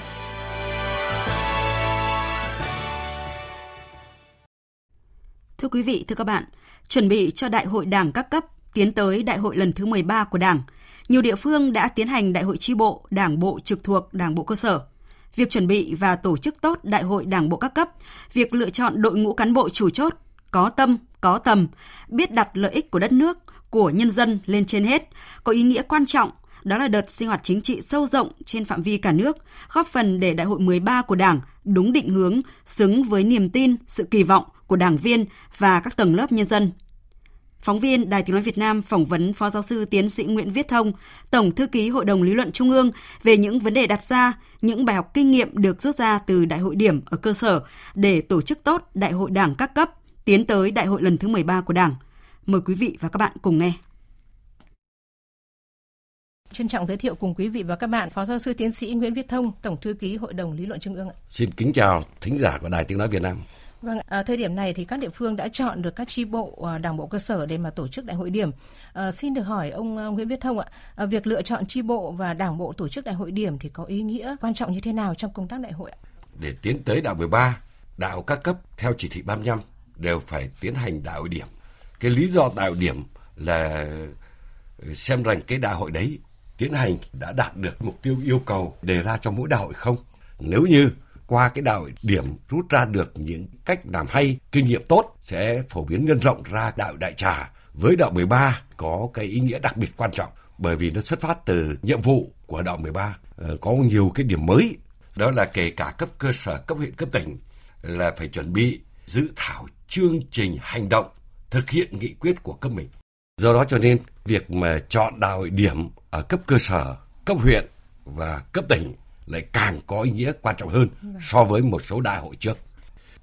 Thưa quý vị, thưa các bạn, chuẩn bị cho Đại hội Đảng các cấp tiến tới Đại hội lần thứ mười ba của Đảng, nhiều địa phương đã tiến hành Đại hội chi bộ, Đảng bộ trực thuộc, Đảng bộ cơ sở. Việc chuẩn bị và tổ chức tốt Đại hội Đảng bộ các cấp, việc lựa chọn đội ngũ cán bộ chủ chốt, có tâm, có tầm, biết đặt lợi ích của đất nước, của nhân dân lên trên hết, có ý nghĩa quan trọng. Đó là đợt sinh hoạt chính trị sâu rộng trên phạm vi cả nước, góp phần để Đại hội mười ba của Đảng đúng định hướng, xứng với niềm tin, sự kỳ vọng của đảng viên và các tầng lớp nhân dân. Phóng viên Đài Tiếng nói Việt Nam phỏng vấn Phó giáo sư tiến sĩ Nguyễn Viết Thông, Tổng thư ký Hội đồng Lý luận Trung ương về những vấn đề đặt ra, những bài học kinh nghiệm được rút ra từ đại hội điểm ở cơ sở để tổ chức tốt Đại hội Đảng các cấp tiến tới Đại hội lần thứ mười ba của Đảng. Mời quý vị và các bạn cùng nghe. Trân trọng giới thiệu cùng quý vị và các bạn Phó giáo sư tiến sĩ Nguyễn Viết Thông, Tổng thư ký Hội đồng Lý luận Trung ương ạ. Xin kính chào thính giả của Đài Tiếng nói Việt Nam. Vâng, à, thời điểm này thì các địa phương đã chọn được các chi bộ, à, đảng bộ cơ sở để mà tổ chức đại hội điểm. À, xin được hỏi ông à, Nguyễn Viết Thông ạ, à, việc lựa chọn chi bộ và đảng bộ tổ chức đại hội điểm thì có ý nghĩa quan trọng như thế nào trong công tác đại hội ạ? Để tiến tới đại hội mười ba, đại hội các cấp theo chỉ thị ba mươi lăm đều phải tiến hành đại hội điểm. Cái lý do đại hội điểm là xem rằng cái đại hội đấy tiến hành đã đạt được mục tiêu yêu cầu đề ra cho mỗi đại hội không. Nếu như qua cái đại hội điểm rút ra được những cách làm hay, kinh nghiệm tốt sẽ phổ biến nhân rộng ra đại hội đại trà. Với đại hội mười ba có cái ý nghĩa đặc biệt quan trọng bởi vì nó xuất phát từ nhiệm vụ của đại hội mười ba. Có nhiều cái điểm mới, đó là kể cả cấp cơ sở, cấp huyện, cấp tỉnh là phải chuẩn bị dự thảo chương trình hành động thực hiện nghị quyết của cấp mình. Do đó cho nên việc mà chọn đại hội điểm ở cấp cơ sở, cấp huyện và cấp tỉnh lại càng có ý nghĩa quan trọng hơn so với một số đại hội trước.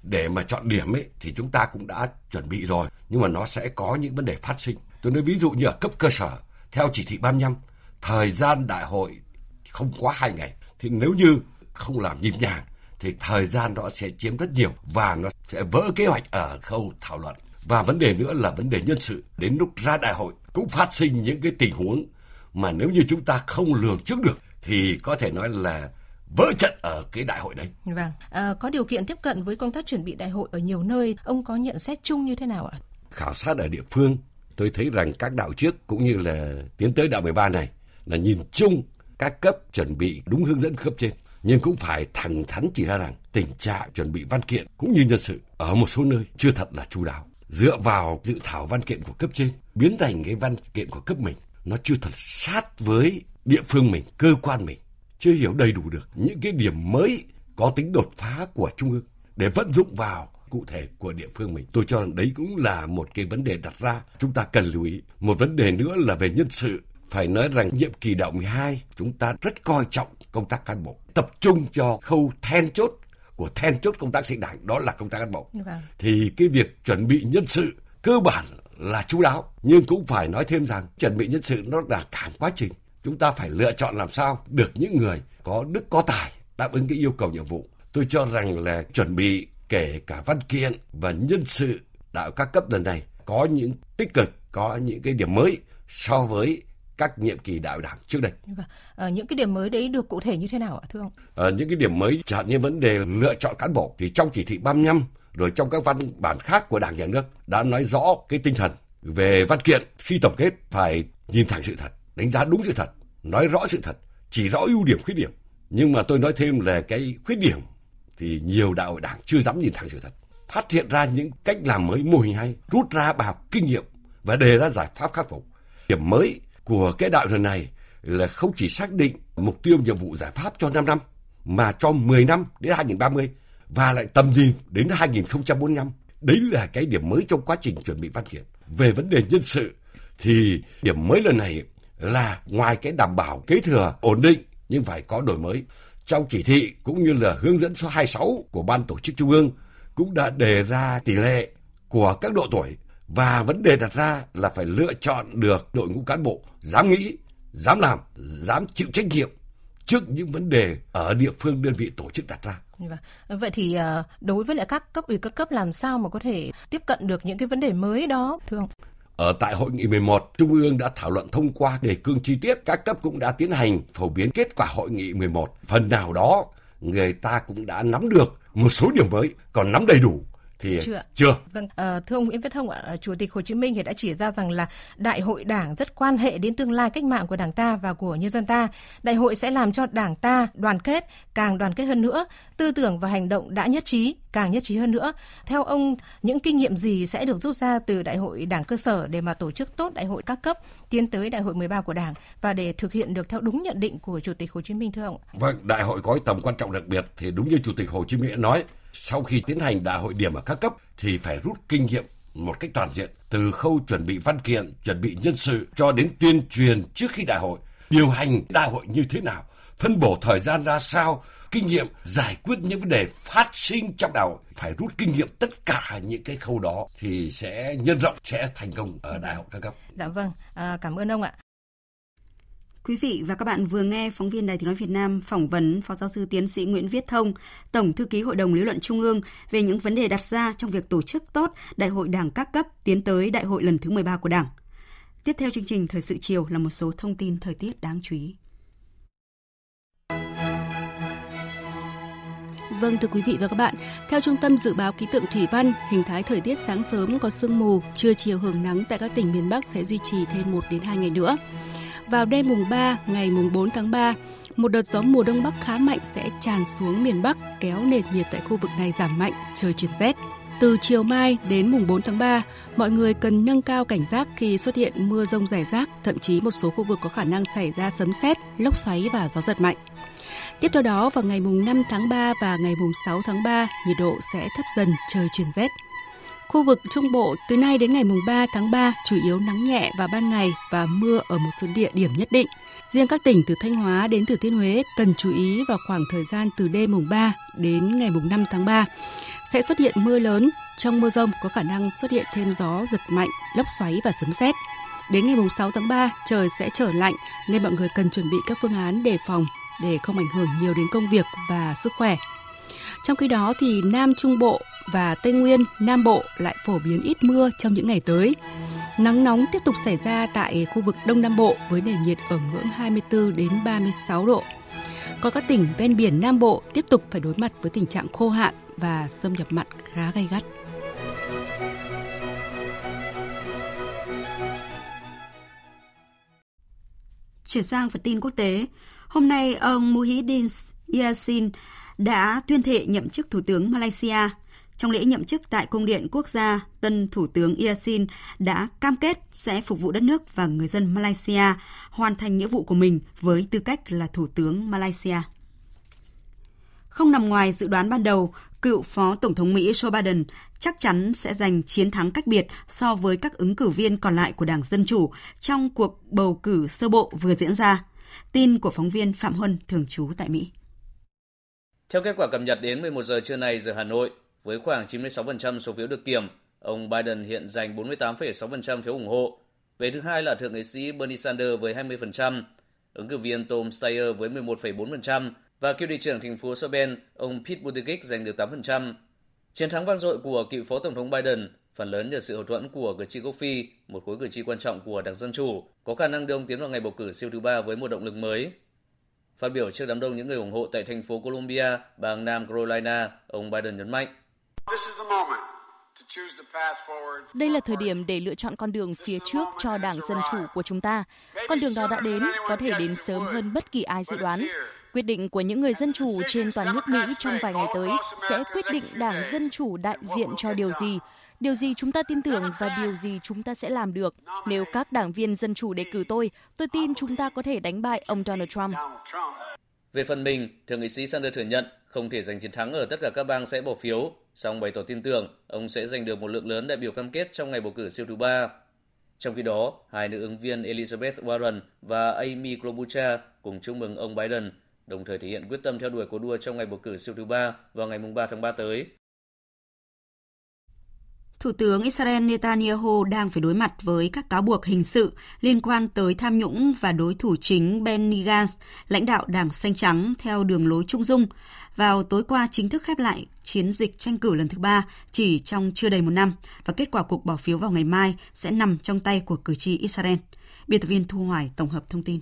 Để mà chọn điểm ấy thì chúng ta cũng đã chuẩn bị rồi, nhưng mà nó sẽ có những vấn đề phát sinh. Tôi nói ví dụ như ở cấp cơ sở, theo chỉ thị ba mươi lăm, thời gian đại hội không quá hai ngày. Thì nếu như không làm nhịp nhàng thì thời gian đó sẽ chiếm rất nhiều và nó sẽ vỡ kế hoạch ở khâu thảo luận. Và vấn đề nữa là vấn đề nhân sự. Đến lúc ra đại hội cũng phát sinh những cái tình huống mà nếu như chúng ta không lường trước được thì có thể nói là vỡ trận ở cái đại hội đấy. Vâng, à, có điều kiện tiếp cận với công tác chuẩn bị đại hội ở nhiều nơi, ông có nhận xét chung như thế nào ạ? Khảo sát ở địa phương, tôi thấy rằng các đại hội trước cũng như là tiến tới đại hội mười ba này là nhìn chung các cấp chuẩn bị đúng hướng dẫn cấp trên, nhưng cũng phải thẳng thắn chỉ ra rằng tình trạng chuẩn bị văn kiện cũng như nhân sự ở một số nơi chưa thật là chu đáo. Dựa vào dự thảo văn kiện của cấp trên biến thành cái văn kiện của cấp mình, nó chưa thật sát với địa phương mình, cơ quan mình, chưa hiểu đầy đủ được những cái điểm mới có tính đột phá của Trung ương để vận dụng vào cụ thể của địa phương mình. Tôi cho rằng đấy cũng là một cái vấn đề đặt ra chúng ta cần lưu ý. Một vấn đề nữa là về nhân sự. Phải nói rằng nhiệm kỳ đại mười hai chúng ta rất coi trọng công tác cán bộ, tập trung cho khâu then chốt của then chốt công tác xây đảng, đó là công tác cán bộ. Vâng. Thì cái việc chuẩn bị nhân sự cơ bản là chú đáo, nhưng cũng phải nói thêm rằng chuẩn bị nhân sự nó là cả quá trình. Chúng ta phải lựa chọn làm sao được những người có đức có tài đáp ứng cái yêu cầu nhiệm vụ. Tôi cho rằng là chuẩn bị kể cả văn kiện và nhân sự đại hội các cấp lần này có những tích cực, có những cái điểm mới so với các nhiệm kỳ đại hội đảng trước đây. À, những cái điểm mới đấy được cụ thể như thế nào ạ, thưa ông? À, những cái điểm mới chẳng hạn như vấn đề lựa chọn cán bộ thì trong chỉ thị ba mươi lăm rồi trong các văn bản khác của Đảng Nhà nước đã nói rõ cái tinh thần về văn kiện, khi tổng kết phải nhìn thẳng sự thật, đánh giá đúng sự thật, nói rõ sự thật, chỉ rõ ưu điểm khuyết điểm. Nhưng mà tôi nói thêm là cái khuyết điểm thì nhiều đại hội đảng chưa dám nhìn thẳng sự thật, phát hiện ra những cách làm mới, mô hình hay, rút ra bài học kinh nghiệm và đề ra giải pháp khắc phục. Điểm mới của cái đại hội này là không chỉ xác định mục tiêu nhiệm vụ giải pháp cho năm năm mà cho mười năm đến hai không ba không và lại tầm nhìn đến hai không bốn năm. Đấy là cái điểm mới trong quá trình chuẩn bị văn kiện. Về vấn đề nhân sự thì điểm mới lần này là ngoài cái đảm bảo kế thừa ổn định nhưng phải có đổi mới. Trong chỉ thị cũng như là hướng dẫn số hai mươi sáu của Ban Tổ chức Trung ương cũng đã đề ra tỷ lệ của các độ tuổi. Và vấn đề đặt ra là phải lựa chọn được đội ngũ cán bộ dám nghĩ, dám làm, dám chịu trách nhiệm trước những vấn đề ở địa phương, đơn vị, tổ chức đặt ra. Vậy thì đối với lại các cấp ủy các cấp làm sao mà có thể tiếp cận được những cái vấn đề mới đó, thưa ông? Ở tại hội nghị mười một, Trung ương đã thảo luận thông qua đề cương chi tiết, các cấp cũng đã tiến hành phổ biến kết quả hội nghị mười một. Phần nào đó người ta cũng đã nắm được một số điểm mới, còn nắm đầy đủ thì chưa. chưa. Vâng, à, thưa ông Nguyễn Viết Thông, à, Chủ tịch Hồ Chí Minh thì đã chỉ ra rằng là Đại hội Đảng rất quan hệ đến tương lai cách mạng của Đảng ta và của nhân dân ta. Đại hội sẽ làm cho Đảng ta đoàn kết, càng đoàn kết hơn nữa, tư tưởng và hành động đã nhất trí, càng nhất trí hơn nữa. Theo ông, những kinh nghiệm gì sẽ được rút ra từ Đại hội Đảng cơ sở để mà tổ chức tốt Đại hội các cấp, tiến tới Đại hội mười ba của Đảng và để thực hiện được theo đúng nhận định của Chủ tịch Hồ Chí Minh, thưa ông? Vâng, Đại hội có tầm quan trọng đặc biệt thì đúng như Chủ tịch Hồ Chí Minh đã nói. Sau khi tiến hành đại hội điểm ở các cấp thì phải rút kinh nghiệm một cách toàn diện, từ khâu chuẩn bị văn kiện, chuẩn bị nhân sự cho đến tuyên truyền trước khi đại hội, điều hành đại hội như thế nào, phân bổ thời gian ra sao, kinh nghiệm giải quyết những vấn đề phát sinh trong đại hội. Phải rút kinh nghiệm tất cả những cái khâu đó thì sẽ nhân rộng, sẽ thành công ở đại hội các cấp. Dạ vâng, à, cảm ơn ông ạ. Quý vị và các bạn vừa nghe phóng viên Đài Tiếng nói Việt Nam phỏng vấn Phó giáo sư tiến sĩ Nguyễn Viết Thông, Tổng thư ký Hội đồng lý luận Trung ương về những vấn đề đặt ra trong việc tổ chức tốt Đại hội Đảng các cấp tiến tới Đại hội lần thứ mười ba của Đảng. Tiếp theo chương trình Thời sự chiều là một số thông tin thời tiết đáng chú ý. Vâng, thưa quý vị và các bạn, theo Trung tâm Dự báo Khí tượng Thủy văn, hình thái thời tiết sáng sớm có sương mù, trưa chiều hưởng nắng tại các tỉnh miền Bắc sẽ duy trì thêm một đến hai ngày nữa. Vào đêm mùng ba, ngày mùng bốn tháng ba, một đợt gió mùa đông bắc khá mạnh sẽ tràn xuống miền Bắc, kéo nền nhiệt tại khu vực này giảm mạnh, trời chuyển rét. Từ chiều mai đến mùng bốn tháng ba, mọi người cần nâng cao cảnh giác khi xuất hiện mưa rông rải rác, thậm chí một số khu vực có khả năng xảy ra sấm sét, lốc xoáy và gió giật mạnh. Tiếp theo đó, vào ngày mùng năm tháng ba và ngày mùng sáu tháng ba, nhiệt độ sẽ thấp dần, trời chuyển rét. Khu vực Trung Bộ từ nay đến ngày ba tháng ba chủ yếu nắng nhẹ vào ban ngày và mưa ở một số địa điểm nhất định. Riêng các tỉnh từ Thanh Hóa đến Thừa Thiên Huế cần chú ý vào khoảng thời gian từ đêm ba đến ngày năm tháng ba. Sẽ xuất hiện mưa lớn, trong mưa rông có khả năng xuất hiện thêm gió giật mạnh, lốc xoáy và sấm sét. Đến ngày sáu tháng ba trời sẽ trở lạnh nên mọi người cần chuẩn bị các phương án đề phòng để không ảnh hưởng nhiều đến công việc và sức khỏe. Trong khi đó thì Nam Trung Bộ và Tây Nguyên, Nam Bộ lại phổ biến ít mưa trong những ngày tới. Nắng nóng tiếp tục xảy ra tại khu vực Đông Nam Bộ với nền nhiệt ở ngưỡng hai mươi tư đến ba mươi sáu độ. Còn các tỉnh ven biển Nam Bộ tiếp tục phải đối mặt với tình trạng khô hạn và xâm nhập mặn khá gay gắt. Chuyển sang phần tin quốc tế, hôm nay ông Muhyiddin Yassin đã tuyên thệ nhậm chức Thủ tướng Malaysia. Trong lễ nhậm chức tại Cung điện Quốc gia, tân Thủ tướng Yassin đã cam kết sẽ phục vụ đất nước và người dân Malaysia hoàn thành nghĩa vụ của mình với tư cách là Thủ tướng Malaysia. Không nằm ngoài dự đoán ban đầu, cựu Phó Tổng thống Mỹ Joe Biden chắc chắn sẽ giành chiến thắng cách biệt so với các ứng cử viên còn lại của Đảng Dân Chủ trong cuộc bầu cử sơ bộ vừa diễn ra. Tin của phóng viên Phạm Huân, thường trú tại Mỹ. Theo kết quả cập nhật đến mười một giờ trưa nay giờ Hà Nội, với khoảng chín mươi sáu phần trăm số phiếu được kiểm, ông Biden hiện giành bốn mươi tám phẩy sáu phần trăm phiếu ủng hộ. Về thứ hai là Thượng nghị sĩ Bernie Sanders với hai mươi phần trăm, ứng cử viên Tom Steyer với mười một phẩy bốn phần trăm và cựu thị trưởng thành phố Soben, ông Pete Buttigieg giành được tám phần trăm. Chiến thắng vang dội của cựu Phó Tổng thống Biden phần lớn nhờ sự hậu thuẫn của cử tri gốc Phi, một khối cử tri quan trọng của Đảng Dân Chủ, có khả năng đưa ông tiến vào ngày bầu cử siêu thứ ba với một động lực mới. Phát biểu trước đám đông những người ủng hộ tại thành phố Columbia, bang Nam Carolina, ông Biden nhấn mạnh: "Đây là thời điểm để lựa chọn con đường phía trước cho Đảng Dân Chủ của chúng ta. Con đường đó đã đến, có thể đến sớm hơn bất kỳ ai dự đoán. Quyết định của những người dân chủ trên toàn nước Mỹ trong vài ngày tới sẽ quyết định Đảng Dân Chủ đại diện cho điều gì, điều gì chúng ta tin tưởng và điều gì chúng ta sẽ làm được. Nếu các đảng viên dân chủ đề cử tôi, tôi tin chúng ta có thể đánh bại ông Donald Trump." Về phần mình, Thượng nghị sĩ Sanders thừa nhận không thể giành chiến thắng ở tất cả các bang sẽ bỏ phiếu, song bày tỏ tin tưởng ông sẽ giành được một lượng lớn đại biểu cam kết trong ngày bầu cử siêu thứ ba. Trong khi đó, hai nữ ứng viên Elizabeth Warren và Amy Klobuchar cùng chúc mừng ông Biden, đồng thời thể hiện quyết tâm theo đuổi cuộc đua trong ngày bầu cử siêu thứ ba vào ngày ba tháng ba tới. Thủ tướng Israel Netanyahu đang phải đối mặt với các cáo buộc hình sự liên quan tới tham nhũng và đối thủ chính Benny Gantz, lãnh đạo Đảng Xanh Trắng theo đường lối trung dung, vào tối qua chính thức khép lại chiến dịch tranh cử lần thứ ba chỉ trong chưa đầy một năm và kết quả cuộc bỏ phiếu vào ngày mai sẽ nằm trong tay của cử tri Israel. Biên tập viên Thu Hoài tổng hợp thông tin.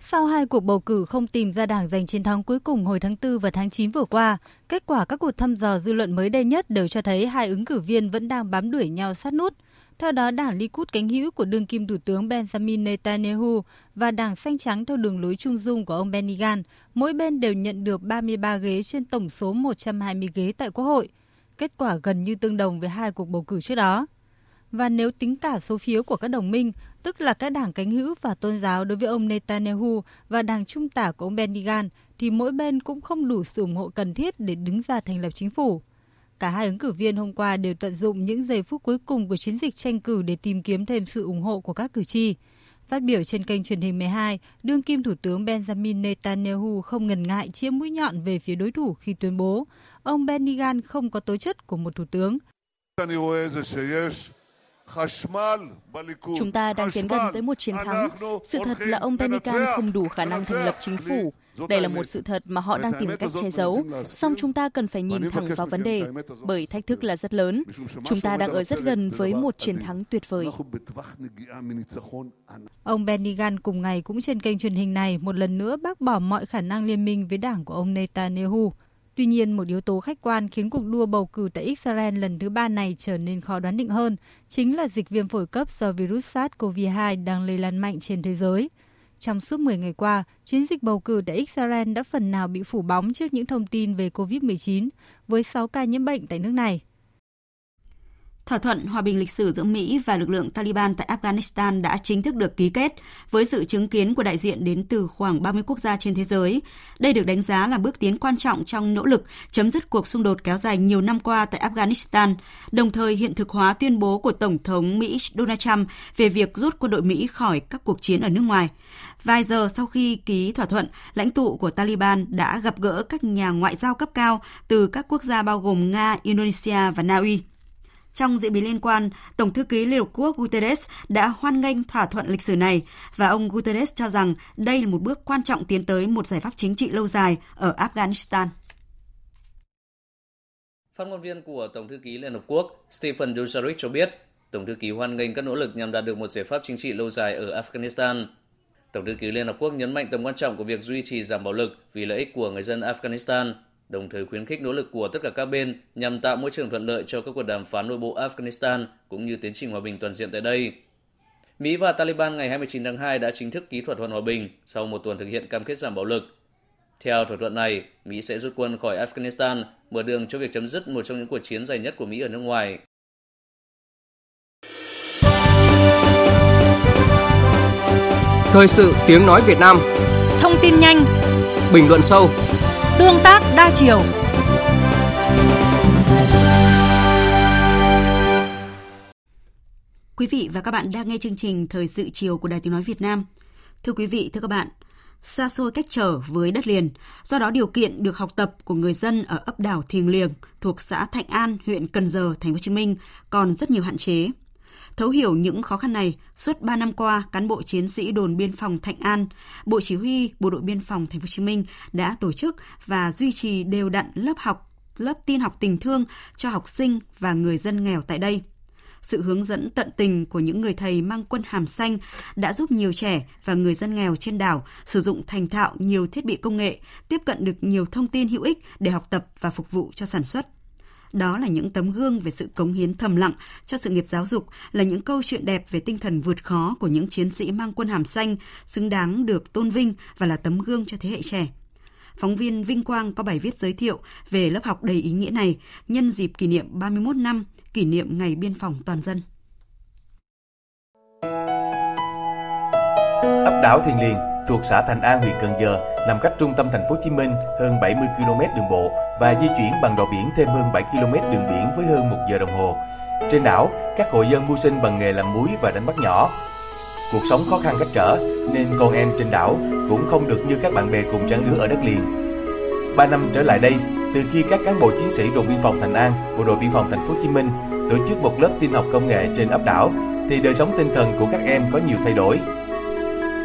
Sau hai cuộc bầu cử không tìm ra đảng giành chiến thắng cuối cùng hồi tháng tư và tháng chín vừa qua, kết quả các cuộc thăm dò dư luận mới đây nhất đều cho thấy hai ứng cử viên vẫn đang bám đuổi nhau sát nút. Theo đó, đảng Likud cánh hữu của đương kim thủ tướng Benjamin Netanyahu và đảng Xanh Trắng theo đường lối trung dung của ông Benny Gantz, mỗi bên đều nhận được ba mươi ba ghế trên tổng số một trăm hai mươi ghế tại Quốc hội. Kết quả gần như tương đồng với hai cuộc bầu cử trước đó. Và nếu tính cả số phiếu của các đồng minh, tức là các đảng cánh hữu và tôn giáo đối với ông Netanyahu và đảng trung tả của ông Benny Gantz, thì mỗi bên cũng không đủ sự ủng hộ cần thiết để đứng ra thành lập chính phủ. Cả hai ứng cử viên hôm qua đều tận dụng những giây phút cuối cùng của chiến dịch tranh cử để tìm kiếm thêm sự ủng hộ của các cử tri. Phát biểu trên kênh truyền hình mười hai, đương kim thủ tướng Benjamin Netanyahu không ngần ngại chĩa mũi nhọn về phía đối thủ khi tuyên bố ông Benny Gantz không có tố chất của một thủ tướng. "Chúng ta đang tiến gần tới một chiến thắng. Sự thật là ông Benny Gantz không đủ khả năng thành lập chính phủ. Đây là một sự thật mà họ đang tìm cách che giấu. Song chúng ta cần phải nhìn thẳng vào vấn đề, bởi thách thức là rất lớn. Chúng ta đang ở rất gần với một chiến thắng tuyệt vời." Ông Benny Gantz cùng ngày cũng trên kênh truyền hình này một lần nữa bác bỏ mọi khả năng liên minh với đảng của ông Netanyahu. Tuy nhiên, một yếu tố khách quan khiến cuộc đua bầu cử tại Israel lần thứ ba này trở nên khó đoán định hơn, chính là dịch viêm phổi cấp do virus SARS-xê o vê hai đang lây lan mạnh trên thế giới. Trong suốt mười ngày qua, chiến dịch bầu cử tại Israel đã phần nào bị phủ bóng trước những thông tin về covid mười chín, với sáu ca nhiễm bệnh tại nước này. Thỏa thuận hòa bình lịch sử giữa Mỹ và lực lượng Taliban tại Afghanistan đã chính thức được ký kết, với sự chứng kiến của đại diện đến từ khoảng ba mươi quốc gia trên thế giới. Đây được đánh giá là bước tiến quan trọng trong nỗ lực chấm dứt cuộc xung đột kéo dài nhiều năm qua tại Afghanistan, đồng thời hiện thực hóa tuyên bố của Tổng thống Mỹ Donald Trump về việc rút quân đội Mỹ khỏi các cuộc chiến ở nước ngoài. Vài giờ sau khi ký thỏa thuận, lãnh tụ của Taliban đã gặp gỡ các nhà ngoại giao cấp cao từ các quốc gia bao gồm Nga, Indonesia và Na Uy. Trong diễn biến liên quan, Tổng thư ký Liên Hợp Quốc Guterres đã hoan nghênh thỏa thuận lịch sử này và ông Guterres cho rằng đây là một bước quan trọng tiến tới một giải pháp chính trị lâu dài ở Afghanistan. Phát ngôn viên của Tổng thư ký Liên Hợp Quốc Stephen Dujarric cho biết, Tổng thư ký hoan nghênh các nỗ lực nhằm đạt được một giải pháp chính trị lâu dài ở Afghanistan. Tổng thư ký Liên Hợp Quốc nhấn mạnh tầm quan trọng của việc duy trì giảm bạo lực vì lợi ích của người dân Afghanistan, đồng thời khuyến khích nỗ lực của tất cả các bên nhằm tạo môi trường thuận lợi cho các cuộc đàm phán nội bộ Afghanistan cũng như tiến trình hòa bình toàn diện tại đây. Mỹ và Taliban ngày hai mươi chín tháng hai đã chính thức ký thỏa thuận hòa bình sau một tuần thực hiện cam kết giảm bạo lực. Theo thỏa thuận này, Mỹ sẽ rút quân khỏi Afghanistan, mở đường cho việc chấm dứt một trong những cuộc chiến dài nhất của Mỹ ở nước ngoài. Thời sự tiếng nói Việt Nam. Thông tin nhanh, bình luận sâu, Tương tác đa chiều. Quý vị và các bạn đang nghe chương trình Thời sự chiều của Đài Tiếng nói Việt Nam. Thưa quý vị, thưa các bạn, xa xôi cách trở với đất liền, do đó điều kiện được học tập của người dân ở ấp đảo Thiềng Liềng thuộc xã Thạnh An, huyện Cần Giờ, Thành phố Hồ Chí Minh còn rất nhiều hạn chế. Thấu hiểu những khó khăn này, suốt ba năm qua, cán bộ chiến sĩ đồn biên phòng Thạnh An, Bộ Chỉ huy Bộ đội Biên phòng Thành phố Hồ Chí Minh đã tổ chức và duy trì đều đặn lớp học, lớp tin học tình thương cho học sinh và người dân nghèo tại đây. Sự hướng dẫn tận tình của những người thầy mang quân hàm xanh đã giúp nhiều trẻ và người dân nghèo trên đảo sử dụng thành thạo nhiều thiết bị công nghệ, tiếp cận được nhiều thông tin hữu ích để học tập và phục vụ cho sản xuất. Đó là những tấm gương về sự cống hiến thầm lặng cho sự nghiệp giáo dục, là những câu chuyện đẹp về tinh thần vượt khó của những chiến sĩ mang quân hàm xanh, xứng đáng được tôn vinh và là tấm gương cho thế hệ trẻ. Phóng viên Vinh Quang có bài viết giới thiệu về lớp học đầy ý nghĩa này nhân dịp kỷ niệm ba mươi mốt năm kỷ niệm Ngày Biên phòng Toàn dân. Ấp đảo Thiềng Liềng thuộc xã Thành An, huyện Cần Giờ nằm cách trung tâm Thành phố Hồ Chí Minh hơn bảy mươi ki lô mét đường bộ và di chuyển bằng đò biển thêm hơn bảy ki lô mét đường biển với hơn một giờ đồng hồ. Trên đảo, các hộ dân mưu sinh bằng nghề làm muối và đánh bắt nhỏ. Cuộc sống khó khăn cách trở nên con em trên đảo cũng không được như các bạn bè cùng trang lứa ở đất liền. Ba năm trở lại đây, từ khi các cán bộ chiến sĩ đồn biên phòng Thành An, Bộ đội Biên phòng Thành phố Hồ Chí Minh tổ chức một lớp tin học công nghệ trên ấp đảo, thì đời sống tinh thần của các em có nhiều thay đổi.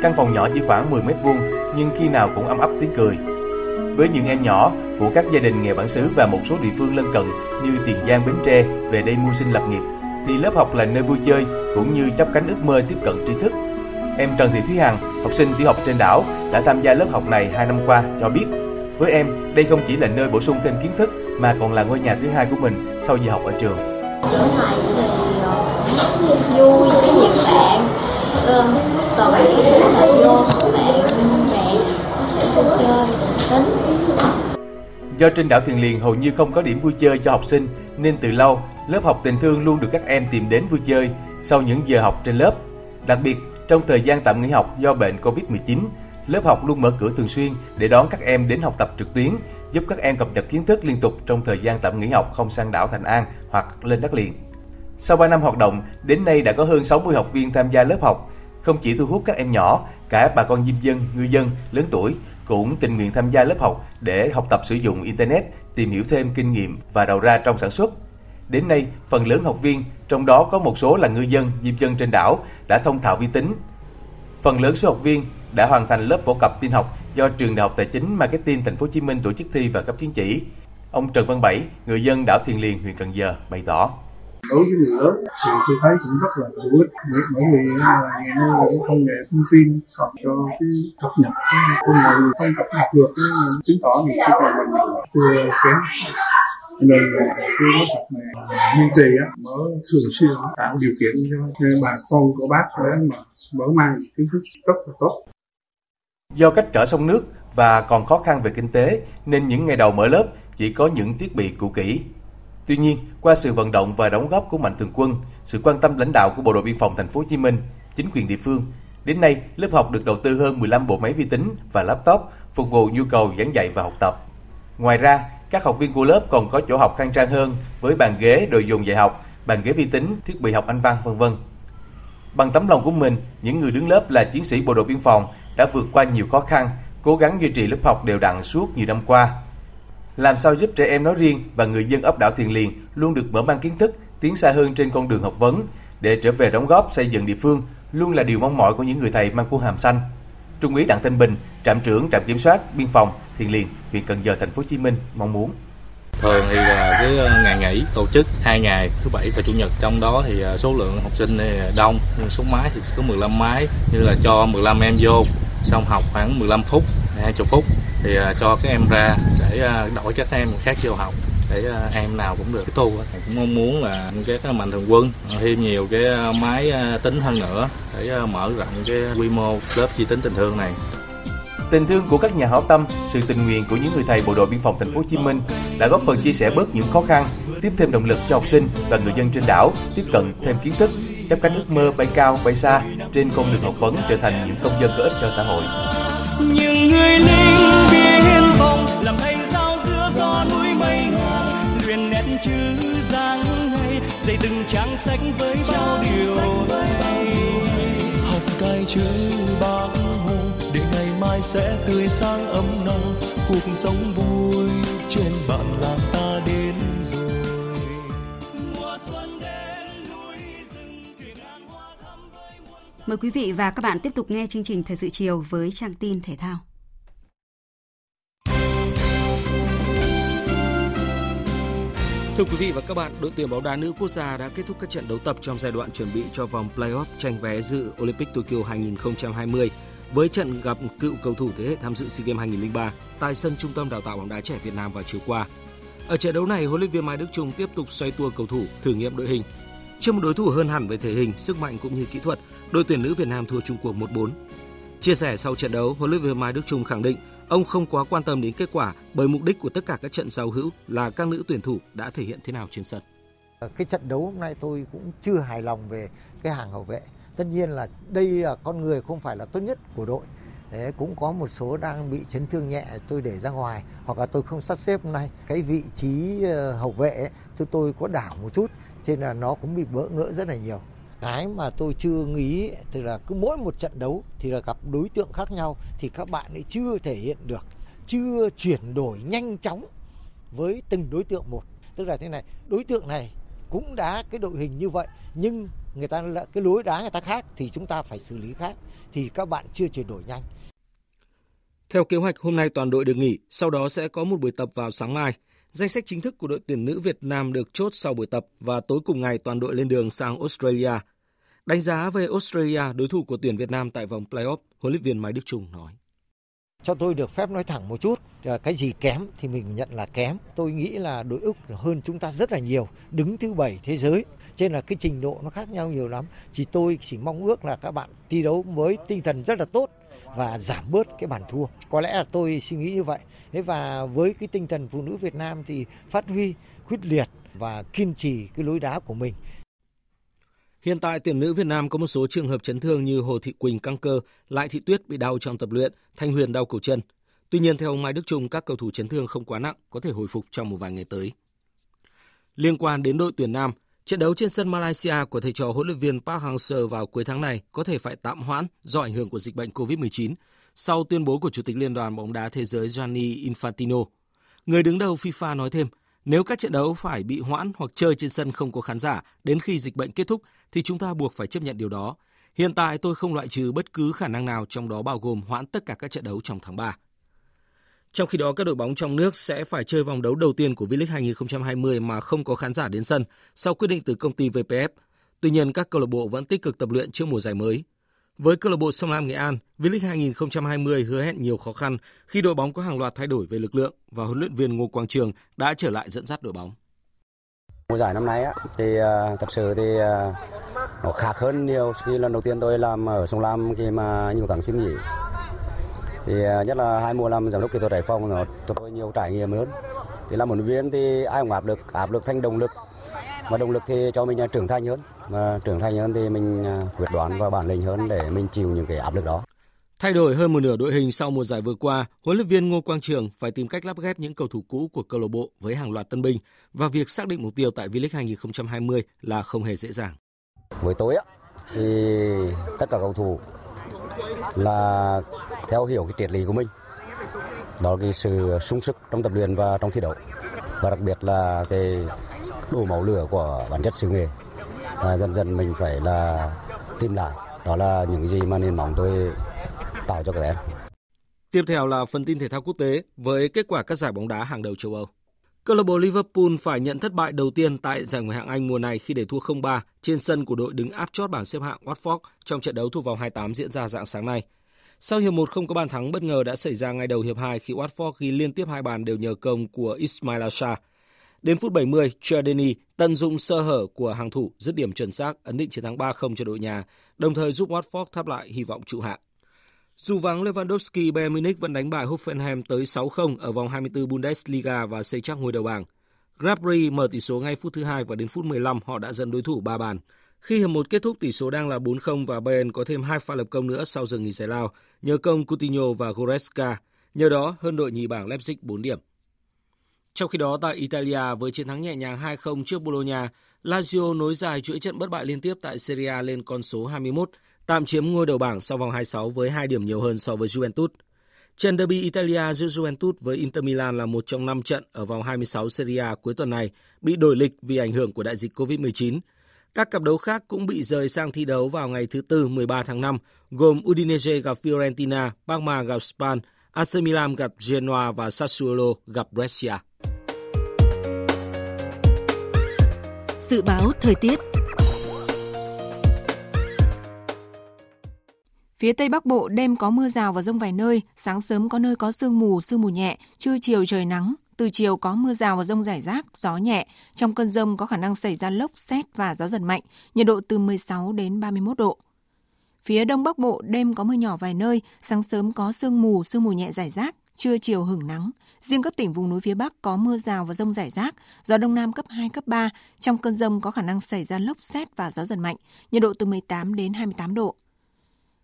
Căn phòng nhỏ chỉ khoảng mười mét vuông nhưng khi nào cũng ấm áp tiếng cười. Với những em nhỏ của các gia đình nghèo bản xứ và một số địa phương lân cận như Tiền Giang, Bến Tre về đây mưu sinh lập nghiệp, thì lớp học là nơi vui chơi cũng như chắp cánh ước mơ tiếp cận tri thức. Em Trần Thị Thúy Hằng, học sinh tiểu học trên đảo, đã tham gia lớp học này hai năm qua, cho biết với em, đây không chỉ là nơi bổ sung thêm kiến thức mà còn là ngôi nhà thứ hai của mình sau giờ học ở trường. Chỗ này thì vui, có nhiều bạn, tụi bạn có thể vô, bạn bạn có thể vui chơi, tính. Do trên đảo Thiềng Liềng hầu như không có điểm vui chơi cho học sinh, nên từ lâu lớp học tình thương luôn được các em tìm đến vui chơi sau những giờ học trên lớp. Đặc biệt, trong thời gian tạm nghỉ học do bệnh cô vít mười chín, lớp học luôn mở cửa thường xuyên để đón các em đến học tập trực tuyến, giúp các em cập nhật kiến thức liên tục trong thời gian tạm nghỉ học không sang đảo Thành An hoặc lên đất liền. Sau ba năm hoạt động, đến nay đã có hơn sáu mươi học viên tham gia lớp học. Không chỉ thu hút các em nhỏ, cả bà con diêm dân, ngư dân, lớn tuổi cũng tình nguyện tham gia lớp học để học tập sử dụng Internet, tìm hiểu thêm kinh nghiệm và đầu ra trong sản xuất. Đến nay, phần lớn học viên, trong đó có một số là ngư dân, diêm dân trên đảo, đã thông thạo vi tính. Phần lớn số học viên đã hoàn thành lớp phổ cập tin học do Trường Đại học Tài chính Marketing Thành phố Hồ Chí Minh tổ chức thi và cấp chứng chỉ. Ông Trần Văn Bảy, người dân đảo Thiềng Liềng, huyện Cần Giờ bày tỏ: đối với người lớn thì tôi thấy cũng rất là hữu ích, bởi vì nó cũng công nghệ thông tin còn cho cái cập nhật, không mà không cập nhật được chứng tỏ thì cái còn mình chưa kém. Nên cái lớp học này duy trì mở thường xuyên, tạo điều kiện cho bà con của bác để mà mở mang kiến thức rất là tốt. Do cách trở sông nước và còn khó khăn về kinh tế nên những ngày đầu mở lớp chỉ có những thiết bị cũ kỹ. Tuy nhiên, qua sự vận động và đóng góp của mạnh thường quân, sự quan tâm lãnh đạo của Bộ đội Biên phòng Thành phố Hồ Chí Minh, chính quyền địa phương, đến nay lớp học được đầu tư hơn mười lăm bộ máy vi tính và laptop phục vụ nhu cầu giảng dạy và học tập. Ngoài ra, các học viên của lớp còn có chỗ học khang trang hơn với bàn ghế, đồ dùng dạy học, bàn ghế vi tính, thiết bị học Anh văn, vân vân. Bằng tấm lòng của mình, những người đứng lớp là chiến sĩ Bộ đội Biên phòng đã vượt qua nhiều khó khăn, cố gắng duy trì lớp học đều đặn suốt nhiều năm qua. Làm sao giúp trẻ em nói riêng và người dân ấp đảo Thiềng Liềng luôn được mở mang kiến thức, tiến xa hơn trên con đường học vấn để trở về đóng góp xây dựng địa phương luôn là điều mong mỏi của những người thầy mang quân hàm xanh. Trung úy Đặng Thanh Bình, trạm trưởng trạm kiểm soát biên phòng Thiềng Liềng, huyện Cần Giờ, Thành phố Hồ Chí Minh mong muốn. Thường thì là cái ngày nghỉ tổ chức hai ngày thứ bảy và chủ nhật, trong đó thì số lượng học sinh đông nhưng số máy thì chỉ có mười lăm máy, như là cho mười lăm em vô xong học khoảng mười lăm phút, hai mươi phút thì cho các em ra để đổi các em khác vô học để em nào cũng được tu. Cũng mong muốn là các mạnh thường quân thêm nhiều cái máy tính hơn nữa để mở rộng cái quy mô lớp vi tính tình thương này. Tình thương của các nhà hảo tâm, sự tình nguyện của những người thầy Bộ đội Biên phòng Thành phố Hồ Chí Minh đã góp phần chia sẻ bớt những khó khăn, tiếp thêm động lực cho học sinh và người dân trên đảo tiếp cận thêm kiến thức, chấp cánh ước mơ bay cao bay xa trên con đường học vấn, trở thành những công dân có ích cho xã hội. Những người lính biên phòng làm những chữ giang hay, dạy từng trang sách với bao điều học cái chữ Bác Hồ để ngày mai sẽ tươi sáng ấm nồng, cuộc sống vui trên bản làng ta đến rồi. Mời quý vị và các bạn tiếp tục nghe chương trình Thời sự chiều với trang tin thể thao. Thưa quý vị và các bạn, đội tuyển bóng đá nữ quốc gia đã kết thúc các trận đấu tập trong giai đoạn chuẩn bị cho vòng play-off tranh vé dự Olympic Tokyo hai không hai không với trận gặp cựu cầu thủ thế hệ tham dự SEA Games hai không không ba tại sân Trung tâm Đào tạo bóng đá trẻ Việt Nam vào chiều qua. Ở trận đấu này, huấn luyện viên Mai Đức Chung tiếp tục xoay tua cầu thủ, thử nghiệm đội hình. Trước một đối thủ hơn hẳn về thể hình, sức mạnh cũng như kỹ thuật, đội tuyển nữ Việt Nam thua Trung Quốc một bốn. Chia sẻ sau trận đấu, huấn luyện viên Mai Đức Chung khẳng định ông không quá quan tâm đến kết quả bởi mục đích của tất cả các trận giao hữu là các nữ tuyển thủ đã thể hiện thế nào trên sân. Cái trận đấu hôm nay tôi cũng chưa hài lòng về cái hàng hậu vệ. Tất nhiên là đây là con người không phải là tốt nhất của đội. Đấy, cũng có một số đang bị chấn thương nhẹ tôi để ra ngoài hoặc là tôi không sắp xếp hôm nay. Cái vị trí hậu vệ ấy, tôi, tôi có đảo một chút nên là nó cũng bị bỡ ngỡ rất là nhiều. Cái mà tôi chưa nghĩ thì là cứ mỗi một trận đấu thì là gặp đối tượng khác nhau thì các bạn ấy chưa thể hiện được, chưa chuyển đổi nhanh chóng với từng đối tượng một. Tức là thế này, đối tượng này cũng đá cái đội hình như vậy nhưng người ta là cái lối đá người ta khác thì chúng ta phải xử lý khác thì các bạn chưa chuyển đổi nhanh. Theo kế hoạch hôm nay toàn đội được nghỉ, sau đó sẽ có một buổi tập vào sáng mai. Danh sách chính thức của đội tuyển nữ Việt Nam được chốt sau buổi tập và tối cùng ngày toàn đội lên đường sang Australia. Đánh giá về Australia, đối thủ của tuyển Việt Nam tại vòng play-off, huấn luyện viên Mai Đức Chung nói. Cho tôi được phép nói thẳng một chút, cái gì kém thì mình nhận là kém. Tôi nghĩ là đội Úc hơn chúng ta rất là nhiều, đứng thứ bảy thế giới. Cho nên là cái trình độ nó khác nhau nhiều lắm. Chỉ tôi chỉ mong ước là các bạn thi đấu với tinh thần rất là tốt và giảm bớt cái bàn thua. Có lẽ là tôi suy nghĩ như vậy. Thế và với cái tinh thần phụ nữ Việt Nam thì phát huy, quyết liệt và kiên trì cái lối đá của mình. Hiện tại tuyển nữ Việt Nam có một số trường hợp chấn thương như Hồ Thị Quỳnh căng cơ, Lại Thị Tuyết bị đau trong tập luyện, Thanh Huyền đau cổ chân. Tuy nhiên theo ông Mai Đức Chung, các cầu thủ chấn thương không quá nặng, có thể hồi phục trong một vài ngày tới. Liên quan đến đội tuyển nam, trận đấu trên sân Malaysia của thầy trò huấn luyện viên Park Hang-seo vào cuối tháng này có thể phải tạm hoãn do ảnh hưởng của dịch bệnh covid mười chín sau tuyên bố của Chủ tịch Liên đoàn bóng đá thế giới Gianni Infantino. Người đứng đầu FIFA nói thêm, nếu các trận đấu phải bị hoãn hoặc chơi trên sân không có khán giả đến khi dịch bệnh kết thúc thì chúng ta buộc phải chấp nhận điều đó. Hiện tại tôi không loại trừ bất cứ khả năng nào, trong đó bao gồm hoãn tất cả các trận đấu trong tháng ba. Trong khi đó, các đội bóng trong nước sẽ phải chơi vòng đấu đầu tiên của V-League hai không hai không mà không có khán giả đến sân sau quyết định từ công ty vê pê ép. Tuy nhiên, các câu lạc bộ vẫn tích cực tập luyện trước mùa giải mới. Với câu lạc bộ Sông Lam Nghệ An, V-League hai không hai không hứa hẹn nhiều khó khăn khi đội bóng có hàng loạt thay đổi về lực lượng và huấn luyện viên Ngô Quang Trường đã trở lại dẫn dắt đội bóng. Mùa giải năm nay thì thật sự thì nó khác hơn nhiều khi lần đầu tiên tôi làm ở Sông Lam khi mà nhiều tháng xin nghỉ. Thì nhất là hai mùa làm giám đốc kỹ thuật Hải Phòng nó cho tôi nhiều trải nghiệm hơn. Thì làm huấn luyện viên thì ai cũng áp lực, áp lực thành động lực. Mà động lực thì cho mình trưởng thành hơn, mà trưởng thành hơn thì mình quyết đoán và bản lĩnh hơn để mình chịu những cái áp lực đó. Thay đổi hơn một nửa đội hình sau mùa giải vừa qua, huấn luyện viên Ngô Quang Trường phải tìm cách lắp ghép những cầu thủ cũ của câu lạc bộ với hàng loạt tân binh và việc xác định mục tiêu tại V-League hai không hai không là không hề dễ dàng. Với tôi á thì tất cả cầu thủ là theo hiểu cái triết lý của mình, đó là cái sự sung sức trong tập luyện và trong thi đấu và đặc biệt là cái đổ máu lửa của bản chất sự nghề. À, dần dần mình phải là tìm lại, đó là những gì mà nền móng tôi tạo cho các em. Tiếp theo là phần tin thể thao quốc tế với kết quả các giải bóng đá hàng đầu châu Âu. Câu lạc bộ Liverpool phải nhận thất bại đầu tiên tại giải Ngoại hạng Anh mùa này khi để thua không ba trên sân của đội đứng áp chót bảng xếp hạng Watford trong trận đấu thuộc vòng hai mươi tám diễn ra rạng sáng nay. Sau hiệp một không có bàn thắng bất ngờ đã xảy ra ngay đầu hiệp hai khi Watford ghi liên tiếp hai bàn đều nhờ công của Ismail Assar. Đến phút bảy mươi, Chardini tận dụng sơ hở của hàng thủ dứt điểm chuẩn xác ấn định chiến thắng ba không cho đội nhà, đồng thời giúp Watford thắp lại hy vọng trụ hạng. Dù vắng Lewandowski, Bayern Munich vẫn đánh bại Hoffenheim tới sáu không ở vòng hai mươi bốn Bundesliga và xây chắc ngôi đầu bảng. Gnabry mở tỷ số ngay phút thứ hai và đến phút mười lăm họ đã dẫn đối thủ ba bàn. Khi hiệp một kết thúc tỷ số đang là bốn không và Bayern có thêm hai pha lập công nữa sau giờ nghỉ giải lao nhờ công Coutinho và Goretzka. Nhờ đó hơn đội nhì bảng Leipzig bốn điểm. Trong khi đó, tại Italia, với chiến thắng nhẹ nhàng hai không trước Bologna, Lazio nối dài chuỗi trận bất bại liên tiếp tại Serie A lên con số hai mươi mốt, tạm chiếm ngôi đầu bảng sau vòng hai mươi sáu với hai điểm nhiều hơn so với Juventus. Trận derby Italia giữa Juventus với Inter Milan là một trong năm trận ở vòng hai mươi sáu Serie A cuối tuần này bị đổi lịch vì ảnh hưởng của đại dịch covid mười chín. Các cặp đấu khác cũng bị rời sang thi đấu vào ngày thứ Tư mười ba tháng năm, gồm Udinese gặp Fiorentina, Parma gặp Spal, a xê Milan gặp Genoa và Sassuolo gặp Brescia. Dự báo thời tiết. Phía Tây Bắc Bộ đêm có mưa rào và dông vài nơi, sáng sớm có nơi có sương mù, sương mù nhẹ, trưa chiều trời nắng, từ chiều có mưa rào và dông rải rác, gió nhẹ, trong cơn dông có khả năng xảy ra lốc, sét và gió giật mạnh, nhiệt độ từ mười sáu đến ba mươi mốt độ. Phía Đông Bắc Bộ đêm có mưa nhỏ vài nơi, sáng sớm có sương mù, sương mù nhẹ rải rác, trưa chiều hửng nắng. Riêng các tỉnh vùng núi phía Bắc có mưa rào và dông rải rác, gió Đông Nam cấp hai, cấp ba, trong cơn dông có khả năng xảy ra lốc, sét và gió giật mạnh, nhiệt độ từ mười tám đến hai mươi tám độ.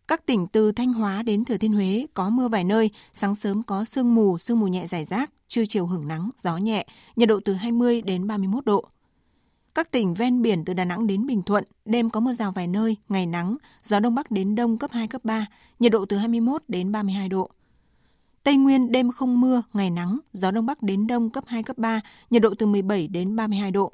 Các tỉnh từ Thanh Hóa đến Thừa Thiên Huế có mưa vài nơi, sáng sớm có sương mù, sương mù nhẹ rải rác, trưa chiều hửng nắng, gió nhẹ, nhiệt độ từ hai mươi đến ba mươi mốt độ. Các tỉnh ven biển từ Đà Nẵng đến Bình Thuận, đêm có mưa rào vài nơi, ngày nắng, gió Đông Bắc đến Đông cấp hai, cấp ba, nhiệt độ từ hai mươi mốt đến ba mươi hai độ. Tây Nguyên đêm không mưa, ngày nắng, gió Đông Bắc đến Đông cấp hai, cấp ba, nhiệt độ từ mười bảy đến ba mươi hai độ.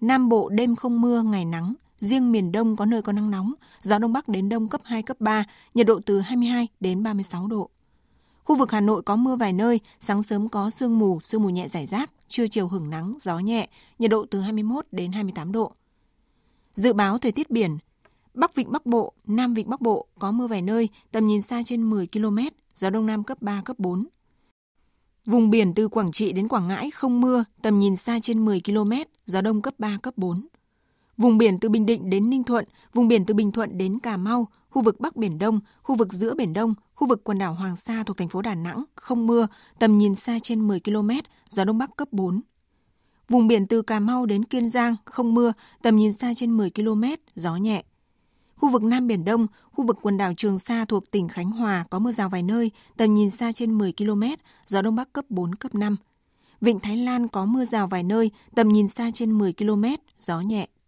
Nam Bộ đêm không mưa, ngày nắng, riêng miền Đông có nơi có nắng nóng, gió Đông Bắc đến Đông cấp hai, cấp ba, nhiệt độ từ hai mươi hai đến ba mươi sáu độ. Khu vực Hà Nội có mưa vài nơi, sáng sớm có sương mù, sương mù nhẹ rải rác, trưa chiều hửng nắng, gió nhẹ, nhiệt độ từ hai mươi mốt đến hai mươi tám độ. Dự báo thời tiết biển, Bắc Vịnh Bắc Bộ, Nam Vịnh Bắc Bộ có mưa vài nơi, tầm nhìn xa trên mười ki lô mét, gió Đông Nam cấp ba, cấp bốn. Vùng biển từ Quảng Trị đến Quảng Ngãi không mưa, tầm nhìn xa trên mười ki lô mét, gió Đông cấp ba, cấp bốn. Vùng biển từ Bình Định đến Ninh Thuận, vùng biển từ Bình Thuận đến Cà Mau, khu vực Bắc Biển Đông, khu vực giữa Biển Đông, khu vực quần đảo Hoàng Sa thuộc thành phố Đà Nẵng, không mưa, tầm nhìn xa trên mười ki lô mét, gió Đông Bắc cấp bốn. Vùng biển từ Cà Mau đến Kiên Giang, không mưa, tầm nhìn xa trên mười ki lô mét, gió nhẹ. Khu vực Nam Biển Đông, khu vực quần đảo Trường Sa thuộc tỉnh Khánh Hòa có mưa rào vài nơi, tầm nhìn xa trên mười ki lô mét, gió Đông Bắc cấp bốn, cấp năm. Vịnh Thái Lan có mưa rào vài nơi, tầm nhìn xa trên mười ki lô mét, gió nhẹ,